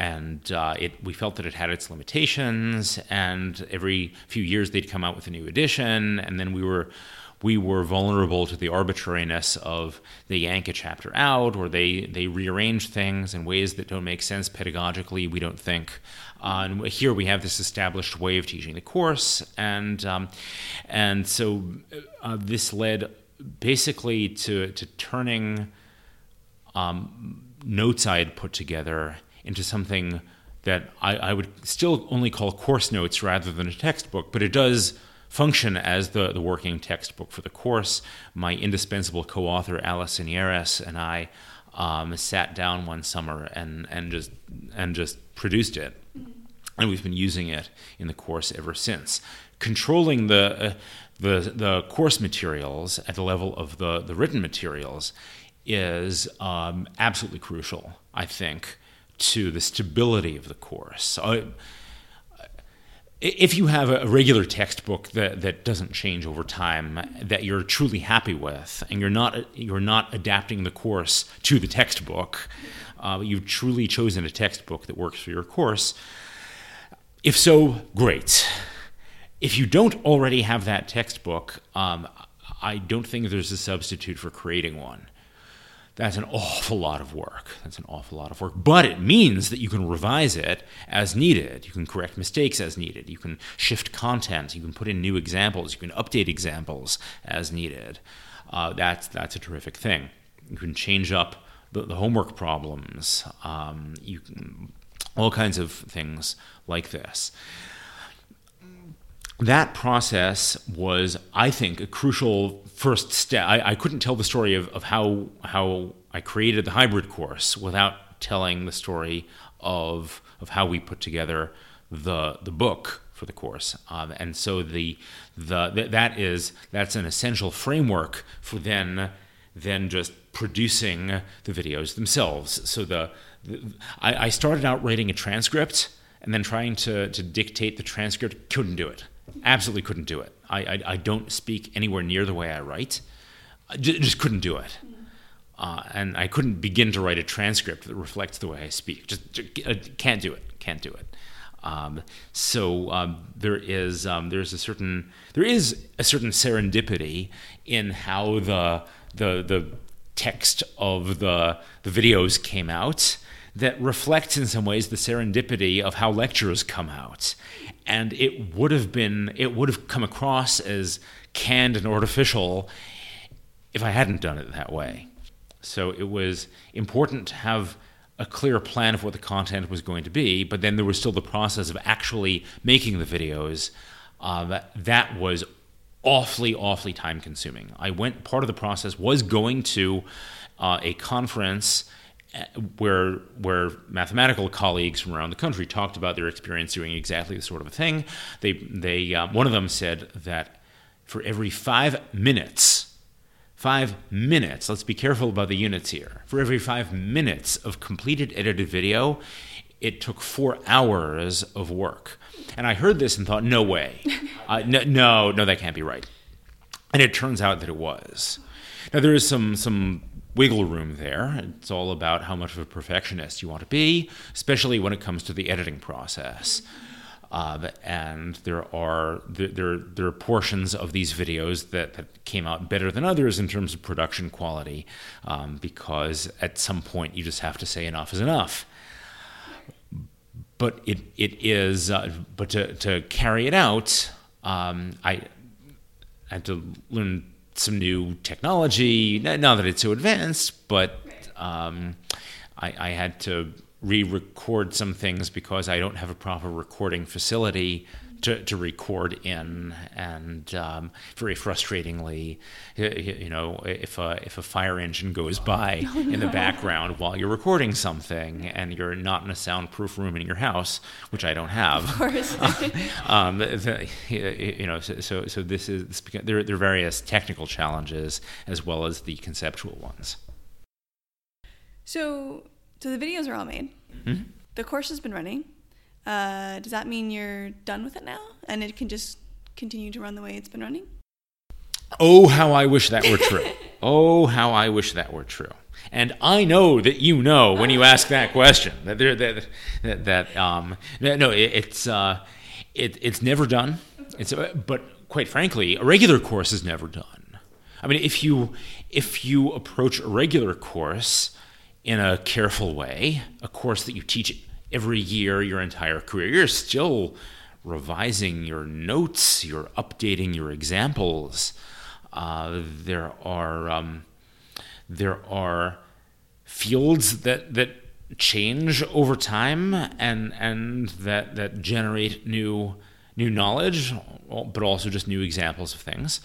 felt that it had its limitations, and every few years they'd come out with a new edition, and then we were vulnerable to the arbitrariness of they yank a chapter out, or they rearrange things in ways that don't make sense pedagogically, we don't think. And here we have this established way of teaching the course, and so this led basically to turning notes I had put together into something that I would still only call course notes rather than a textbook, but it does function as the working textbook for the course. My indispensable co-author Allison Iras and I sat down one summer and just produced it. And we've been using it in the course ever since. Controlling the course materials at the level of the written materials is absolutely crucial, I think, to the stability of the course. So if you have a regular textbook that doesn't change over time, that you're truly happy with, and you're not adapting the course to the textbook, you've truly chosen a textbook that works for your course. If so, great. If you don't already have that textbook, I don't think there's a substitute for creating one. That's an awful lot of work. But it means that you can revise it as needed. You can correct mistakes as needed. You can shift content. You can put in new examples. You can update examples as needed. That's a terrific thing. You can change up the homework problems. You can, all kinds of things like this. That process was, I think, a crucial first step. I couldn't tell the story of how I created the hybrid course without telling the story of how we put together the book for the course. And so that's an essential framework for then just producing the videos themselves. So I started out writing a transcript and then trying to dictate the transcript. Couldn't do it. Absolutely couldn't do it. I don't speak anywhere near the way I write. I just couldn't do it. And I couldn't begin to write a transcript that reflects the way I speak. Just can't do it. Can't do it. There is a certain serendipity in how the text of the videos came out that reflects in some ways the serendipity of how lectures come out. And it would have come across as canned and artificial if I hadn't done it that way. So it was important to have a clear plan of what the content was going to be, but then there was still the process of actually making the videos. That was awfully, awfully time consuming. Part of the process was going to a conference where mathematical colleagues from around the country talked about their experience doing exactly this sort of a thing. They one of them said that for every 5 minutes, let's be careful about the units here, for every 5 minutes of completed edited video, it took 4 hours of work. And I heard this and thought, no way. No, that can't be right. And it turns out that it was. Now, there is some wiggle room there. It's all about how much of a perfectionist you want to be, especially when it comes to the editing process. And there are portions of these videos that came out better than others in terms of production quality, because at some point you just have to say enough is enough. But to carry it out, I had to learn some new technology, not that it's so advanced, but I had to re-record some things because I don't have a proper recording facility to record in, and very frustratingly, if a fire engine goes by in the background while you're recording something, and you're not in a soundproof room in your house, which I don't have. Of course. So there are various technical challenges as well as the conceptual ones. So the videos are all made. Mm-hmm. The course has been running. Does that mean you're done with it now and it can just continue to run the way it's been running? Oh, how I wish that were true. And I know that you know when you ask that question it's never done. But quite frankly, a regular course is never done. I mean, if you approach a regular course in a careful way, a course that you teach every year, your entire career, you're still revising your notes, you're updating your examples. There are fields that change over time and that generate new knowledge, but also just new examples of things.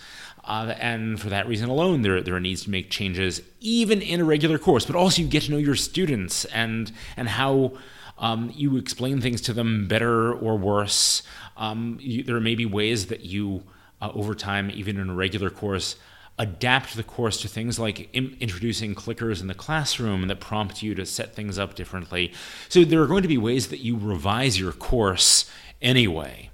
And for that reason alone, there are needs to make changes, even in a regular course. But also, you get to know your students and how you explain things to them, better or worse. There may be ways that you, over time, even in a regular course, adapt the course to things like introducing clickers in the classroom that prompt you to set things up differently. So there are going to be ways that you revise your course anyway.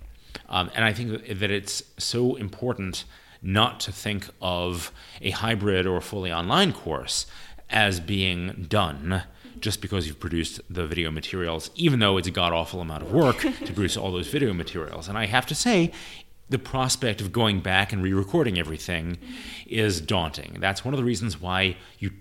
And I think that it's so important not to think of a hybrid or fully online course as being done just because you've produced the video materials, even though it's a god-awful amount of work to produce all those video materials. And I have to say, the prospect of going back and re-recording everything is daunting. That's one of the reasons why you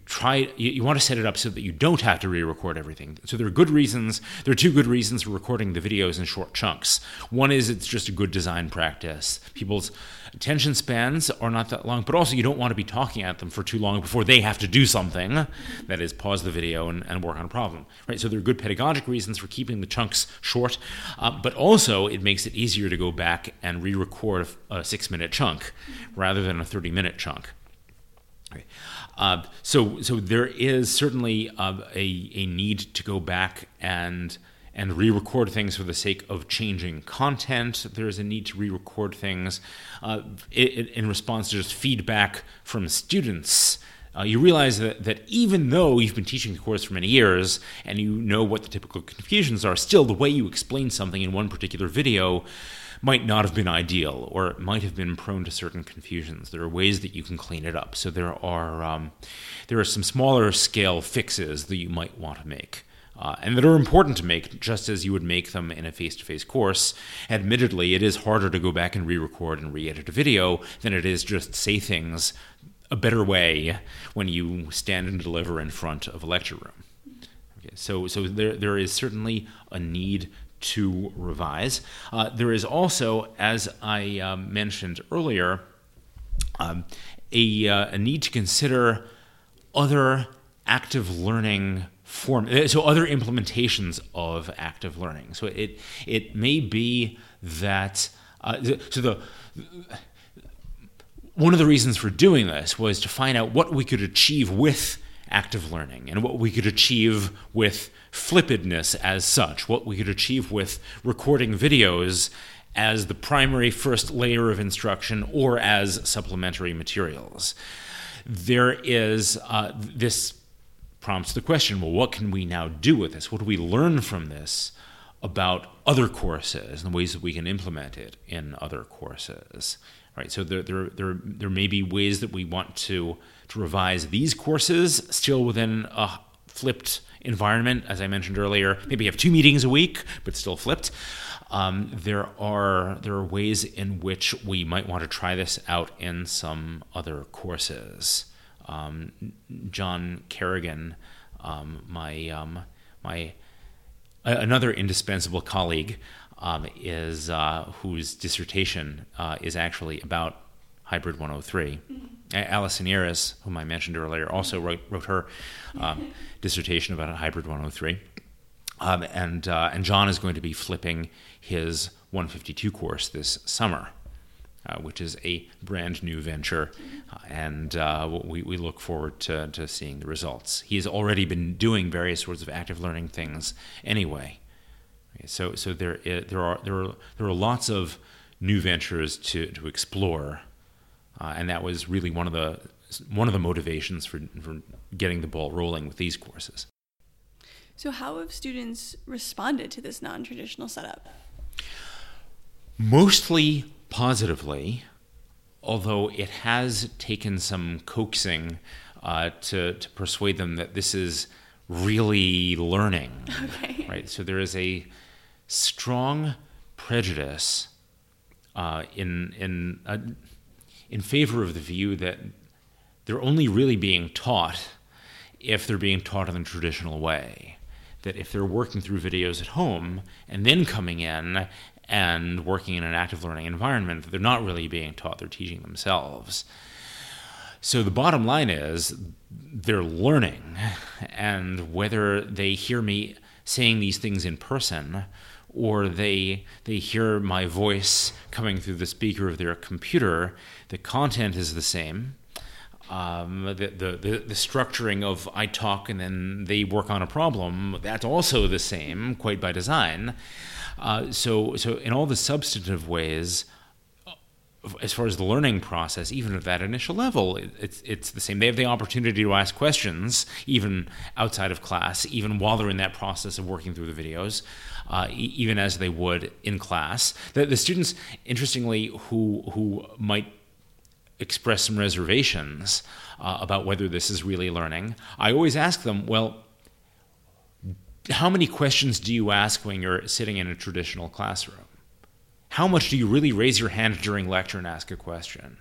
want to set it up so that you don't have to re-record everything. So there are good reasons. There are two good reasons for recording the videos in short chunks. One is it's just a good design practice. People's attention spans are not that long, but also you don't want to be talking at them for too long before they have to do something, that is pause the video and work on a problem. Right? So there are good pedagogic reasons for keeping the chunks short, but also it makes it easier to go back and re-record a 6-minute chunk rather than a 30-minute chunk. Okay. So there is certainly a need to go back and re-record things for the sake of changing content. There is a need to re-record things in response to just feedback from students. You realize that even though you've been teaching the course for many years and you know what the typical confusions are, still the way you explain something in one particular video might not have been ideal, or it might have been prone to certain confusions. There are ways that you can clean it up. So there are some smaller scale fixes that you might want to make, and that are important to make, just as you would make them in a face-to-face course. Admittedly, it is harder to go back and re-record and re-edit a video than it is just say things a better way when you stand and deliver in front of a lecture room. Okay, so there is certainly a need to revise. There is also, as I mentioned earlier, a need to consider other active learning so other implementations of active learning. So it may be that one of the reasons for doing this was to find out what we could achieve with active learning and what we could achieve with flippedness as such, what we could achieve with recording videos as the primary first layer of instruction or as supplementary materials. There is this prompts the question, well, what can we now do with this? What do we learn from this about other courses and the ways that we can implement it in other courses? Right, so there may be ways that we want to revise these courses still within a flipped environment, as I mentioned earlier. Maybe you have 2 meetings a week, but still flipped. There are ways in which we might want to try this out in some other courses. John Kerrigan, another indispensable colleague, whose dissertation is actually about Hybrid 103. Allison Iras, whom I mentioned earlier, also wrote her dissertation about Hybrid 103. And John is going to be flipping his 152 course this summer, which is a brand new venture. And we look forward to seeing the results. He has already been doing various sorts of active learning things anyway. So there are lots of new ventures to explore, and that was really one of the motivations for getting the ball rolling with these courses. So how have students responded to this non-traditional setup? Mostly positively, although it has taken some coaxing to persuade them that this is really learning. Okay. Right? So there is a strong prejudice in favor of the view that they're only really being taught if they're being taught in the traditional way, that if they're working through videos at home and then coming in and working in an active learning environment, that they're not really being taught, they're teaching themselves. So the bottom line is they're learning, and whether they hear me saying these things in person or they hear my voice coming through the speaker of their computer, the content is the same. The structuring of I talk and then they work on a problem, that's also the same, quite by design. So in all the substantive ways, as far as the learning process, even at that initial level, it's the same. They have the opportunity to ask questions, even outside of class, even while they're in that process of working through the videos, even as they would in class. The students, interestingly, who might express some reservations about whether this is really learning, I always ask them, well, how many questions do you ask when you're sitting in a traditional classroom? How much do you really raise your hand during lecture and ask a question?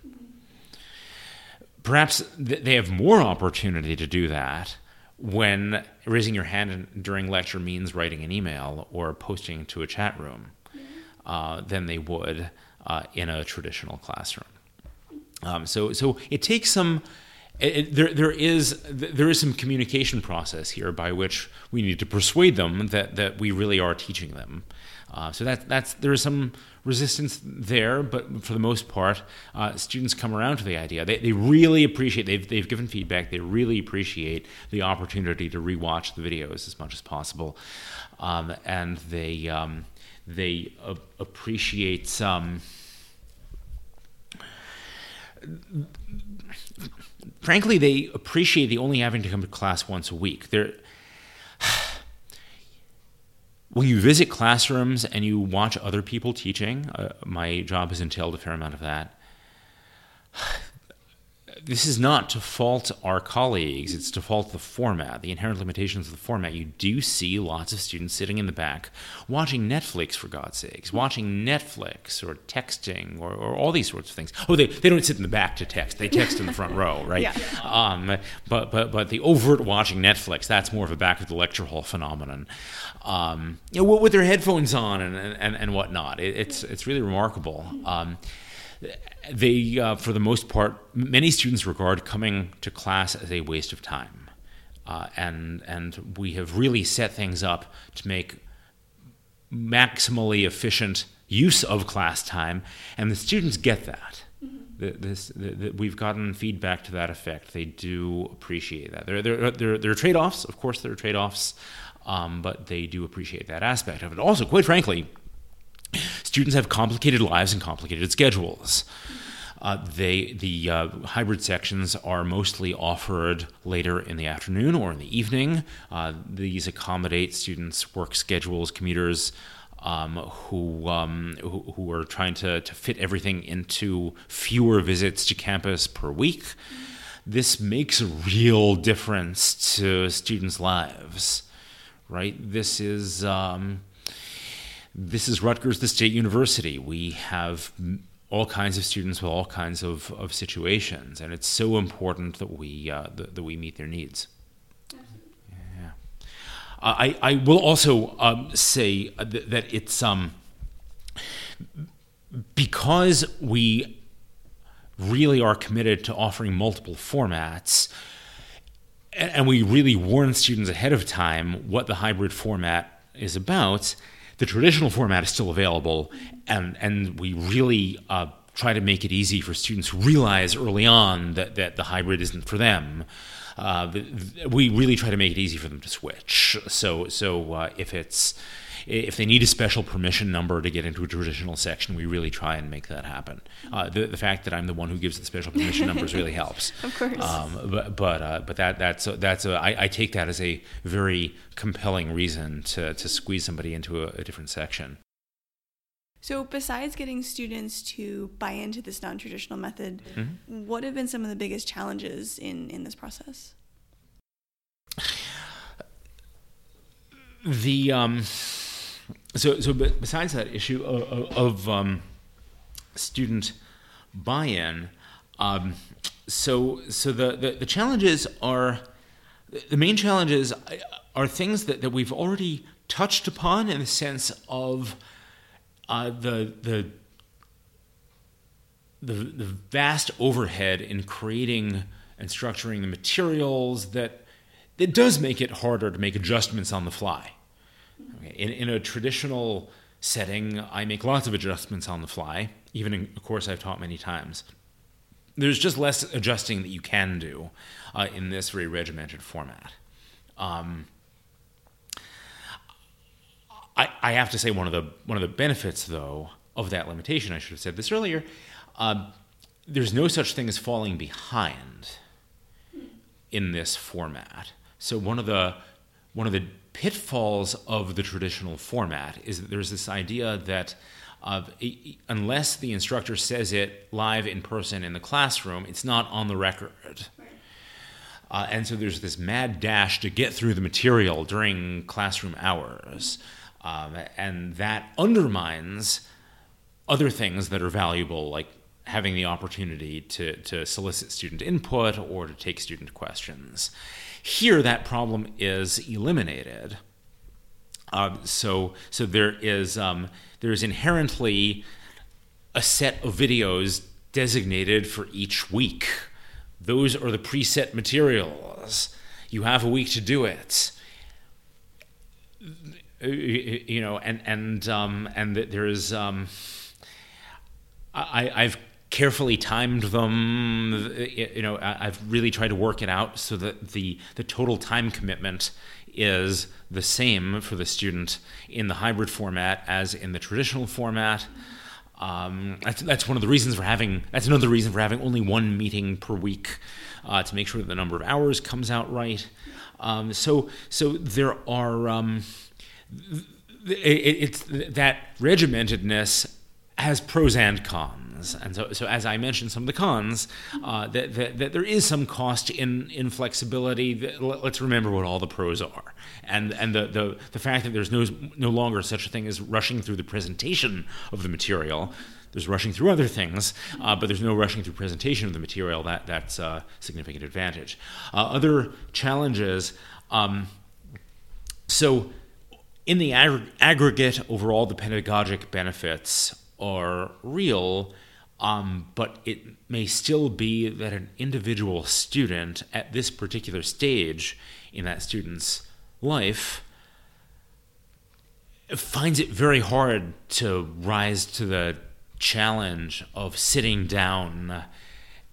Perhaps they have more opportunity to do that when raising your hand during lecture means writing an email or posting to a chat room than they would in a traditional classroom. So it takes some... There is some communication process here by which we need to persuade them that we really are teaching them. So there is some resistance there, but for the most part, students come around to the idea. They really appreciate, they've given feedback, they really appreciate the opportunity to rewatch the videos as much as possible. And they appreciate some... Frankly, they appreciate the only having to come to class once a week. When you visit classrooms and you watch other people teaching, my job has entailed a fair amount of that. This is not to fault our colleagues, it's to fault the format, the inherent limitations of the format. You do see lots of students sitting in the back watching Netflix, for God's sakes, or texting or all these sorts of things. Oh, they don't sit in the back to text. They text in the front row, right? Yeah. But the overt watching Netflix, that's more of a back of the lecture hall phenomenon. With their headphones on and whatnot. It's really remarkable. They, for the most part, many students regard coming to class as a waste of time. And we have really set things up to make maximally efficient use of class time, and the students get that. We've gotten feedback to that effect. They do appreciate that. There are trade-offs. Of course there are trade-offs, but they do appreciate that aspect of it. Also, quite frankly, students have complicated lives and complicated schedules. The hybrid sections are mostly offered later in the afternoon or in the evening. These accommodate students' work schedules, commuters who are trying to fit everything into fewer visits to campus per week. This makes a real difference to students' lives, right? This is Rutgers, the state university. We have all kinds of students with all kinds of situations, and it's so important that we meet their needs. Yeah. I will also say that it's because we really are committed to offering multiple formats, and we really warn students ahead of time what the hybrid format is about. The traditional format is still available, and we really try to make it easy for students to realize early on that the hybrid isn't for them. We really try to make it easy for them to switch. So if they need a special permission number to get into a traditional section, we really try and make that happen. The fact that I'm the one who gives the special permission numbers really helps. Of course. But I take that as a very compelling reason to squeeze somebody into a different section. So besides getting students to buy into this non-traditional method, mm-hmm. what have been some of the biggest challenges in this process? So besides that issue of student buy-in, so the challenges are, the main challenges are things that we've already touched upon in the sense of the vast overhead in creating and structuring the materials that does make it harder to make adjustments on the fly. Okay. In a traditional setting, I make lots of adjustments on the fly, even in a course I've taught many times. There's just less adjusting that you can do in this very regimented format. I have to say one of the benefits, though, of that limitation, I should have said this earlier, there's no such thing as falling behind in this format. So one of the pitfalls of the traditional format is that there's this idea that unless the instructor says it live in person in the classroom, it's not on the record. And so there's this mad dash to get through the material during classroom hours. And that undermines other things that are valuable, like having the opportunity to solicit student input or to take student questions. Here, that problem is eliminated. So there is inherently a set of videos designated for each week. Those are the preset materials. You have a week to do it. You know, and there is. I've carefully timed them. You know, I've really tried to work it out so that the total time commitment is the same for the student in the hybrid format as in the traditional format. That's another reason for having only one meeting per week, to make sure that the number of hours comes out right. So there are it's that regimentedness has pros and cons, and so as I mentioned, some of the cons that there is some cost in flexibility. Let's remember what all the pros are, and the fact that there's no longer such a thing as rushing through the presentation of the material. There's rushing through other things, but there's no rushing through presentation of the material. That's a significant advantage. Other challenges. So, in the aggregate, overall, the pedagogic benefits are real, but it may still be that an individual student at this particular stage in that student's life finds it very hard to rise to the challenge of sitting down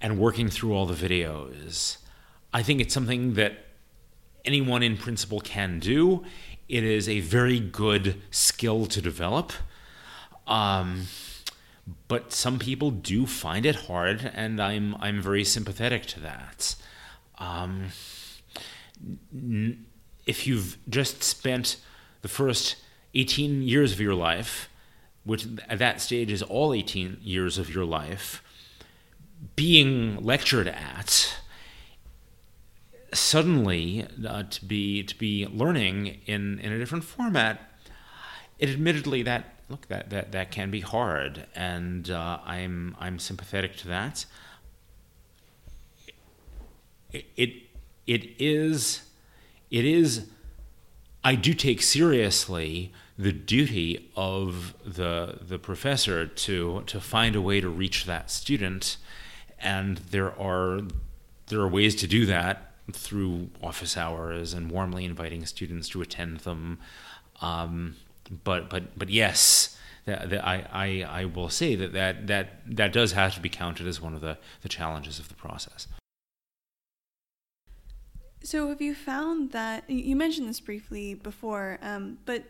and working through all the videos. I think it's something that anyone in principle can do. It is a very good skill to develop. But some people do find it hard, and I'm very sympathetic to that. If you've just spent the first 18 years of your life, which at that stage is all 18 years of your life, being lectured at, suddenly to be learning in a different format, it admittedly that can be hard, and I'm sympathetic to that. It is. I do take seriously the duty of the professor to find a way to reach that student, and there are ways to do that through office hours and warmly inviting students to attend them. But yes, I will say that does have to be counted as one of the challenges of the process. So have you found that, you mentioned this briefly before, but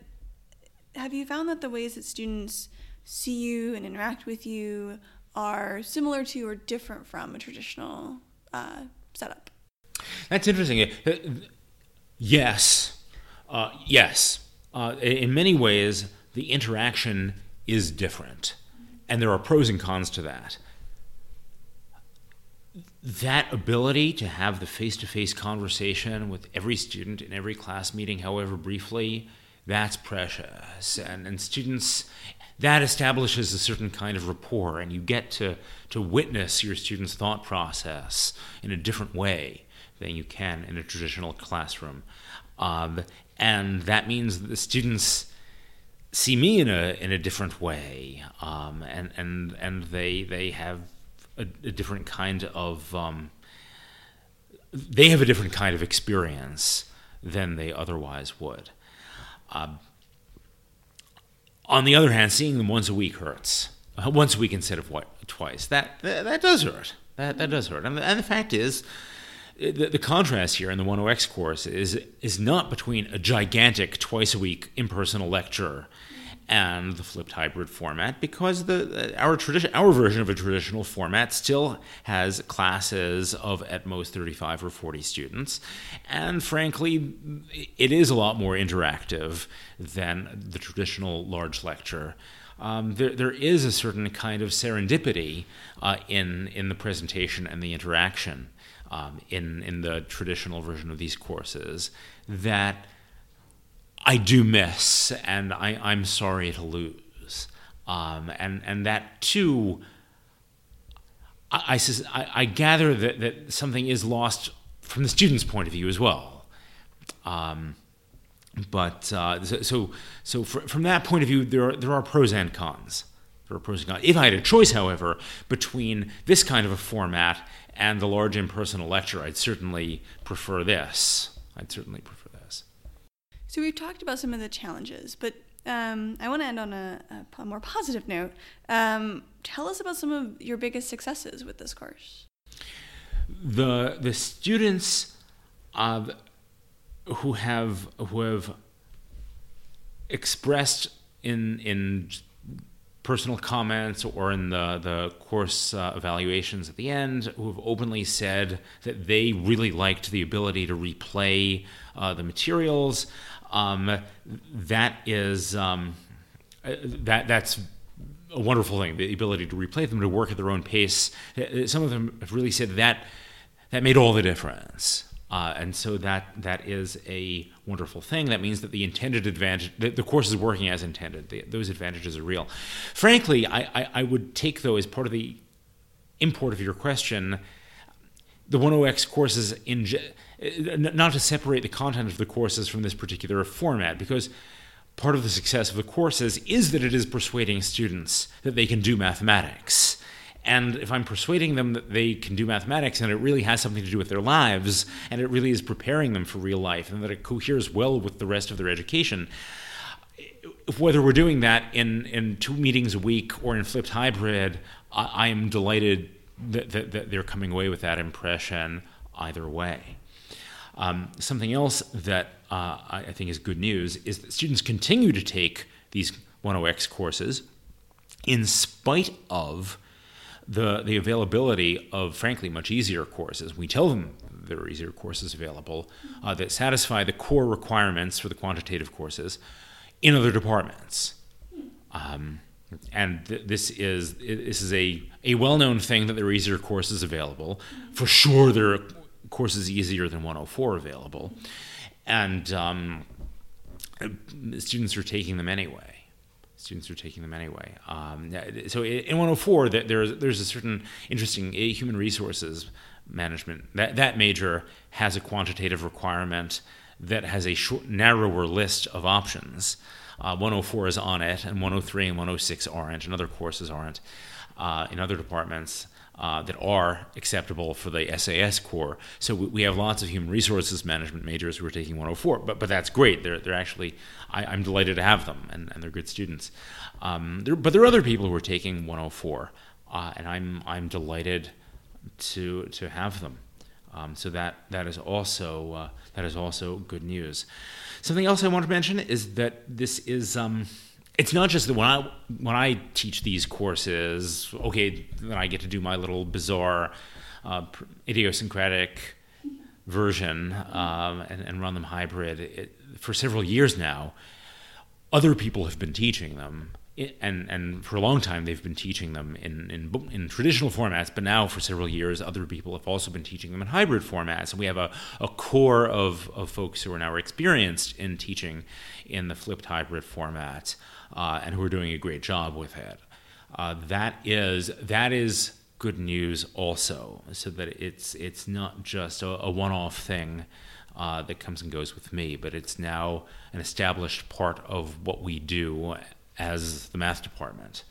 have you found that the ways that students see you and interact with you are similar to or different from a traditional setup? That's interesting. Yes. Yes. In many ways, the interaction is different, and there are pros and cons to that. That ability to have the face-to-face conversation with every student in every class meeting, however briefly, that's precious. And students, that establishes a certain kind of rapport, and you get to witness your students' thought process in a different way than you can in a traditional classroom. And that means that the students see me in a different way, and they have a different kind of experience than they otherwise would. On the other hand, seeing them once a week hurts. Once a week instead of twice. That does hurt. That does hurt. And the fact is, the contrast here in the 101 course is not between a gigantic twice-a-week impersonal lecture and the flipped hybrid format, because our version of a traditional format still has classes of at most 35 or 40 students, and frankly, it is a lot more interactive than the traditional large lecture. There is a certain kind of serendipity in the presentation and the interaction in the traditional version of these courses that I do miss, and I'm sorry to lose. And that too, I gather that something is lost from the student's point of view as well. But from that point of view, there are pros and cons. There are pros and cons. If I had a choice, however, between this kind of a format and the large impersonal lecture, I'd certainly prefer this. So we've talked about some of the challenges, but I want to end on a more positive note. Tell us about some of your biggest successes with this course. The students who have expressed in personal comments or in the course evaluations at the end, who have openly said that they really liked the ability to replay the materials. That's a wonderful thing, the ability to replay them, to work at their own pace. Some of them have really said that made all the difference. And so that is a wonderful thing. That means that the intended advantage, the course is working as intended. Those advantages are real. Frankly, I would take, though, as part of the import of your question, the 1OX courses, not to separate the content of the courses from this particular format, because part of the success of the courses is that it is persuading students that they can do mathematics. And if I'm persuading them that they can do mathematics and it really has something to do with their lives and it really is preparing them for real life and that it coheres well with the rest of their education, whether we're doing that in 2 meetings a week or in flipped hybrid, I am delighted that they're coming away with that impression either way. Something else that I think is good news is that students continue to take these 1OX courses in spite of the availability of, frankly, much easier courses. We tell them there are easier courses available that satisfy the core requirements for the quantitative courses in other departments. And this is a well-known thing that there are easier courses available. For sure there are courses easier than 104 available. And students are taking them anyway. So in 104, there's a certain interesting human resources management. That major has a quantitative requirement that has a narrower list of options. 104 is on it, and 103 and 106 aren't, and other courses aren't in other departments that are acceptable for the SAS core. So we have lots of human resources management majors who are taking 104, but that's great. They're actually, I'm delighted to have them, and they're good students. But there are other people who are taking 104, and I'm delighted to have them. So that is also good news. Something else I want to mention is that this is. It's not just that when I teach these courses, okay, then I get to do my little bizarre, idiosyncratic version and run them hybrid. For several years now, other people have been teaching them, and for a long time they've been teaching them in traditional formats, but now for several years other people have also been teaching them in hybrid formats. And we have a core of folks who are now experienced in teaching in the flipped hybrid format. And who are doing a great job with it. That is good news also, so that it's not just a one-off thing that comes and goes with me, but it's now an established part of what we do as the math department.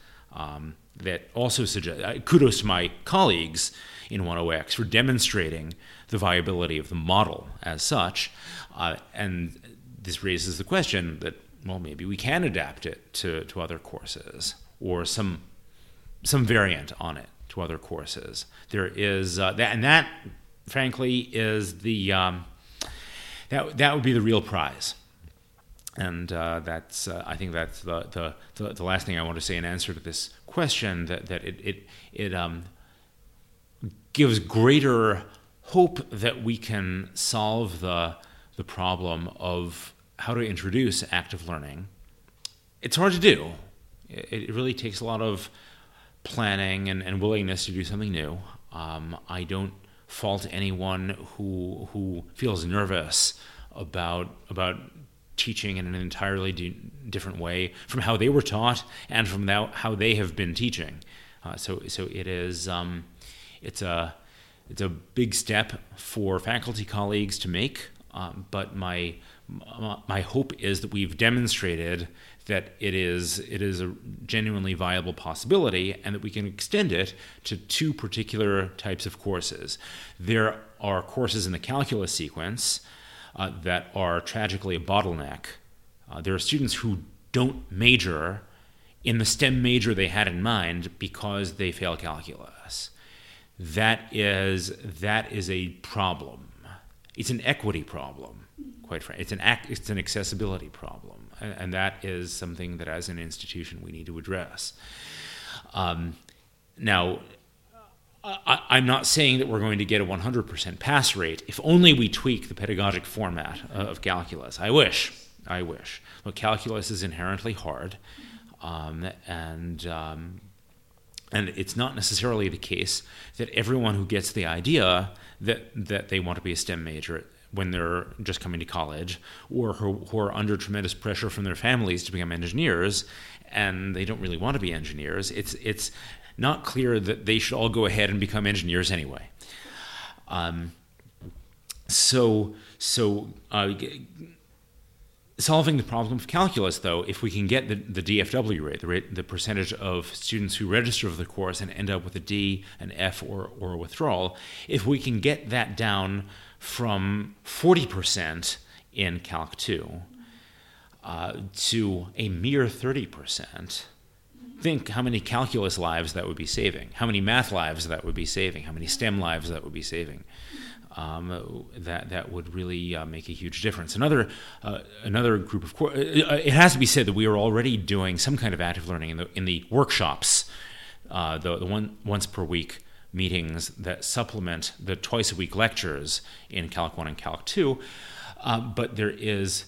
That also suggests kudos to my colleagues in 1OX for demonstrating the viability of the model as such, and this raises the question that, well, maybe we can adapt it to other courses or some variant on it to other courses. There is that frankly is the that would be the real prize, and that's I think that's the last thing I want to say in answer to this question, that it gives greater hope that we can solve the problem of how to introduce active learning. It's hard to do. It really takes a lot of planning and willingness to do something new. I don't fault anyone who feels nervous about teaching in an entirely different way from how they were taught and from how they have been teaching. So it is it's a big step for faculty colleagues to make. But my hope is that we've demonstrated that it is a genuinely viable possibility, and that we can extend it to two particular types of courses. There are courses in the calculus sequence that are tragically a bottleneck. There are students who don't major in the STEM major they had in mind because they fail calculus. That is a problem. It's an equity problem, quite frankly. It's an accessibility problem, and that is something that, as an institution, we need to address. Now, I'm not saying that we're going to get a 100% pass rate. If only we tweak the pedagogic format of calculus. I wish. Look, calculus is inherently hard, and it's not necessarily the case that everyone who gets the idea that they want to be a STEM major when they're just coming to college, or who are under tremendous pressure from their families to become engineers, and they don't really want to be engineers. It's not clear that they should all go ahead and become engineers anyway. So solving the problem of calculus, though, if we can get the DFW rate, the percentage of students who register for the course and end up with a D, an F, or a withdrawal, if we can get that down from 40% in Calc 2 to a mere 30%, think how many calculus lives that would be saving, how many math lives that would be saving, how many STEM lives that would be saving. That would really make a huge difference. Another group of it has to be said that we are already doing some kind of active learning in the workshops, the once per week meetings that supplement the twice a week lectures in Calc 1 and Calc 2. But there is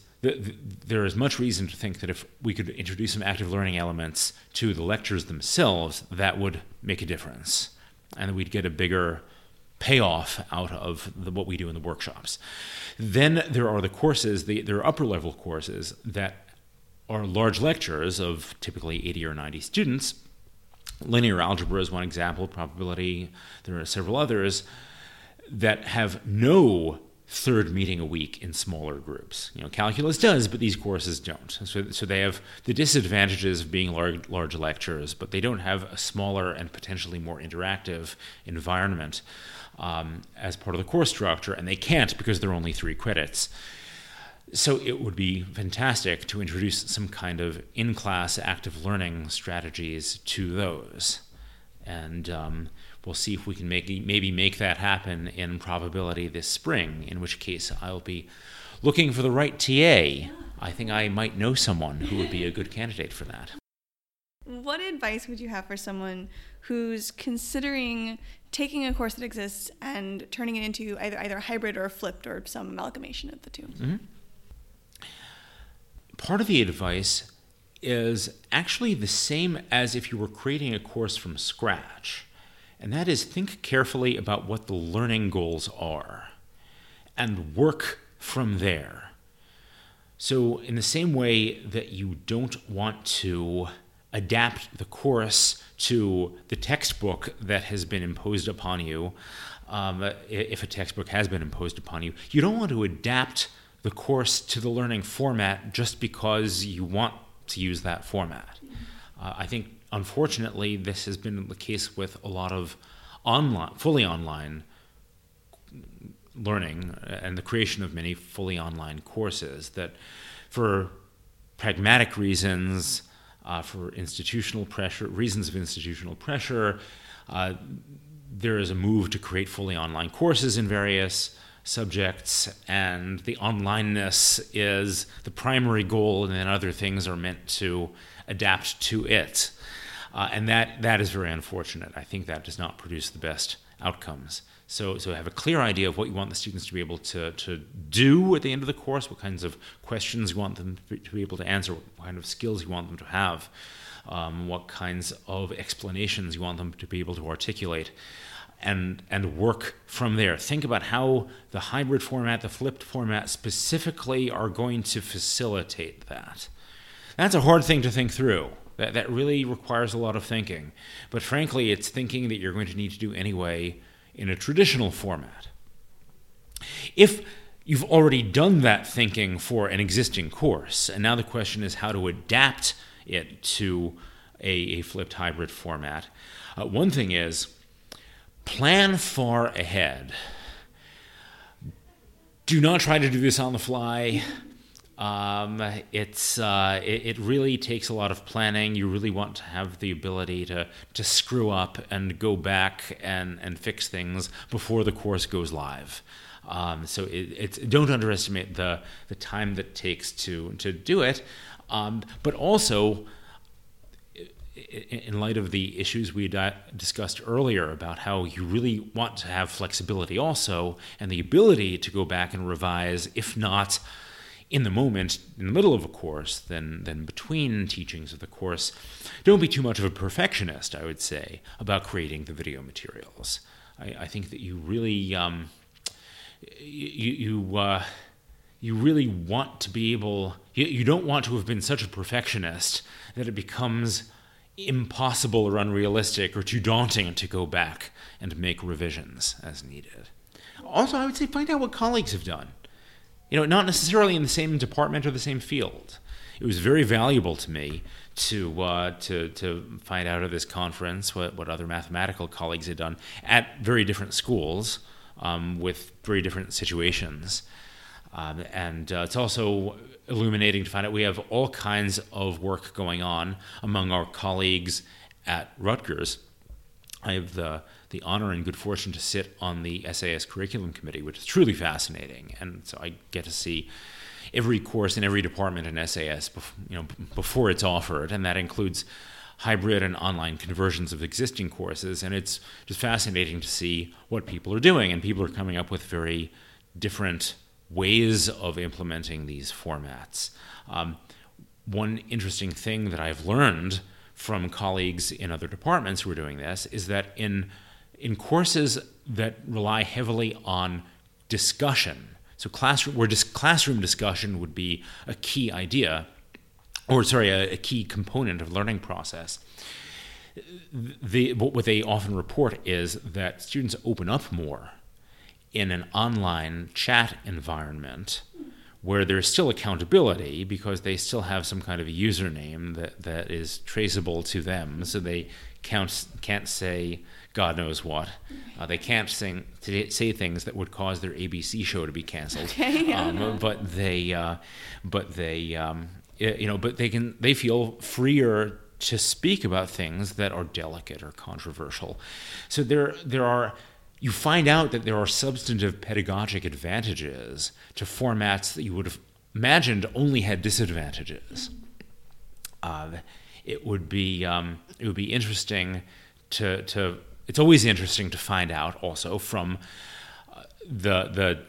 much reason to think that if we could introduce some active learning elements to the lectures themselves, that would make a difference, and we'd get a bigger payoff out of what we do in the workshops. Then there are the courses, there are upper level courses that are large lectures of typically 80 or 90 students. Linear algebra is one example, probability, there are several others that have no third meeting a week in smaller groups. Calculus does, but these courses don't. So they have the disadvantages of being large lectures, but they don't have a smaller and potentially more interactive environment as part of the course structure, and they can't because there are only 3 credits. So it would be fantastic to introduce some kind of in-class active learning strategies to those. And we'll see if we can maybe make that happen in probability this spring, in which case I'll be looking for the right TA. I think I might know someone who would be a good candidate for that. What advice would you have for someone who's considering taking a course that exists and turning it into either hybrid or flipped or some amalgamation of the two? Mm-hmm. Part of the advice is actually the same as if you were creating a course from scratch, and that is think carefully about what the learning goals are and work from there. So in the same way that you don't want to adapt the course to the textbook that has been imposed upon you, if a textbook has been imposed upon you, you don't want to adapt the course to the learning format just because you want to use that format. I think, unfortunately, this has been the case with a lot of fully online learning and the creation of many fully online courses that, for pragmatic reasons, for reasons of institutional pressure, there is a move to create fully online courses in various subjects, and the onlineness is the primary goal, and then other things are meant to adapt to it. And that is very unfortunate. I think that does not produce the best outcomes. So have a clear idea of what you want the students to be able to do at the end of the course, what kinds of questions you want them to be able to answer, what kind of skills you want them to have, what kinds of explanations you want them to be able to articulate. and work from there. Think about how the hybrid format, the flipped format specifically are going to facilitate that. That's a hard thing to think through. That really requires a lot of thinking. But frankly, it's thinking that you're going to need to do anyway in a traditional format. If you've already done that thinking for an existing course, and now the question is how to adapt it to a flipped hybrid format, one thing is plan far ahead. Do not try to do this on the fly. It really takes a lot of planning. You really want to have the ability to screw up and go back and fix things before the course goes live. So don't underestimate the time that it takes to do it. But also, in light of the issues we discussed earlier about how you really want to have flexibility also, and the ability to go back and revise, if not in the moment, in the middle of a course, then between teachings of the course, don't be too much of a perfectionist, I would say, about creating the video materials. I think that you really you really want to be able. You don't want to have been such a perfectionist that it becomes impossible or unrealistic or too daunting to go back and make revisions as needed. Also, I would say find out what colleagues have done. Not necessarily in the same department or the same field. It was very valuable to me to find out at this conference what other mathematical colleagues had done at very different schools, with very different situations. And it's also illuminating to find out we have all kinds of work going on among our colleagues at Rutgers. I have the honor and good fortune to sit on the SAS curriculum committee, which is truly fascinating. And so I get to see every course in every department in SAS before it's offered, and that includes hybrid and online conversions of existing courses. And it's just fascinating to see what people are doing, and people are coming up with very different ways of implementing these formats. One interesting thing that I've learned from colleagues in other departments who are doing this is that in courses that rely heavily on discussion, so classroom discussion would be a key idea, a key component of learning process. What they often report is that students open up more in an online chat environment where there's still accountability because they still have some kind of a username that is traceable to them, so they can't say God knows what. They can't say things that would cause their ABC show to be canceled. Okay, yeah. But they feel freer to speak about things that are delicate or controversial. So you find out that there are substantive pedagogic advantages to formats that you would have imagined only had disadvantages. It would be interesting to. It's always interesting to find out also from the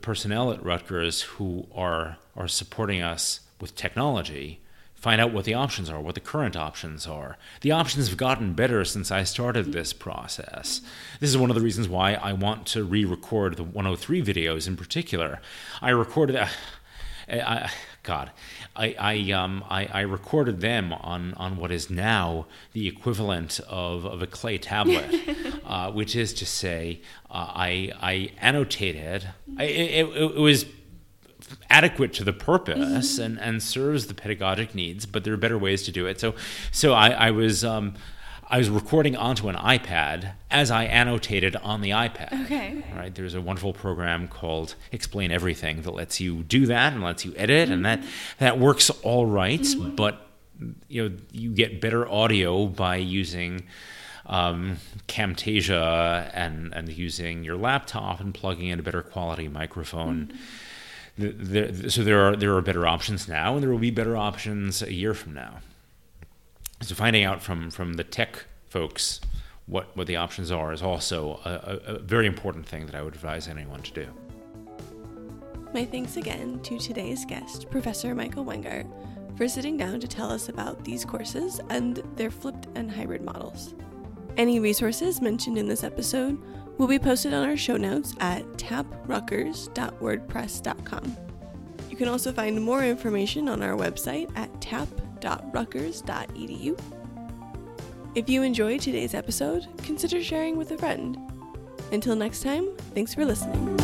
personnel at Rutgers who are supporting us with technology. Find out what the options are, what the current options are. The options have gotten better since I started this process. This is one of the reasons why I want to re-record the 103 videos in particular. I recorded, I recorded them on what is now the equivalent of a clay tablet, which is to say, I annotated. It was adequate to the purpose and serves the pedagogic needs, but there are better ways to do it. So I was recording onto an iPad as I annotated on the iPad. Okay. All right. There's a wonderful program called Explain Everything that lets you do that and lets you edit, and that works all right. Mm-hmm. But you get better audio by using Camtasia and using your laptop and plugging in a better quality microphone. Mm-hmm. So there are better options now, and there will be better options a year from now. So finding out from the tech folks what the options are is also a very important thing that I would advise anyone to do. My thanks again to today's guest, Professor Michael Weingart, for sitting down to tell us about these courses and their flipped and hybrid models. Any resources mentioned in this episode will be posted on our show notes at taprutgers.wordpress.com. You can also find more information on our website at tap.rutgers.edu. If you enjoyed today's episode, consider sharing with a friend. Until next time, thanks for listening.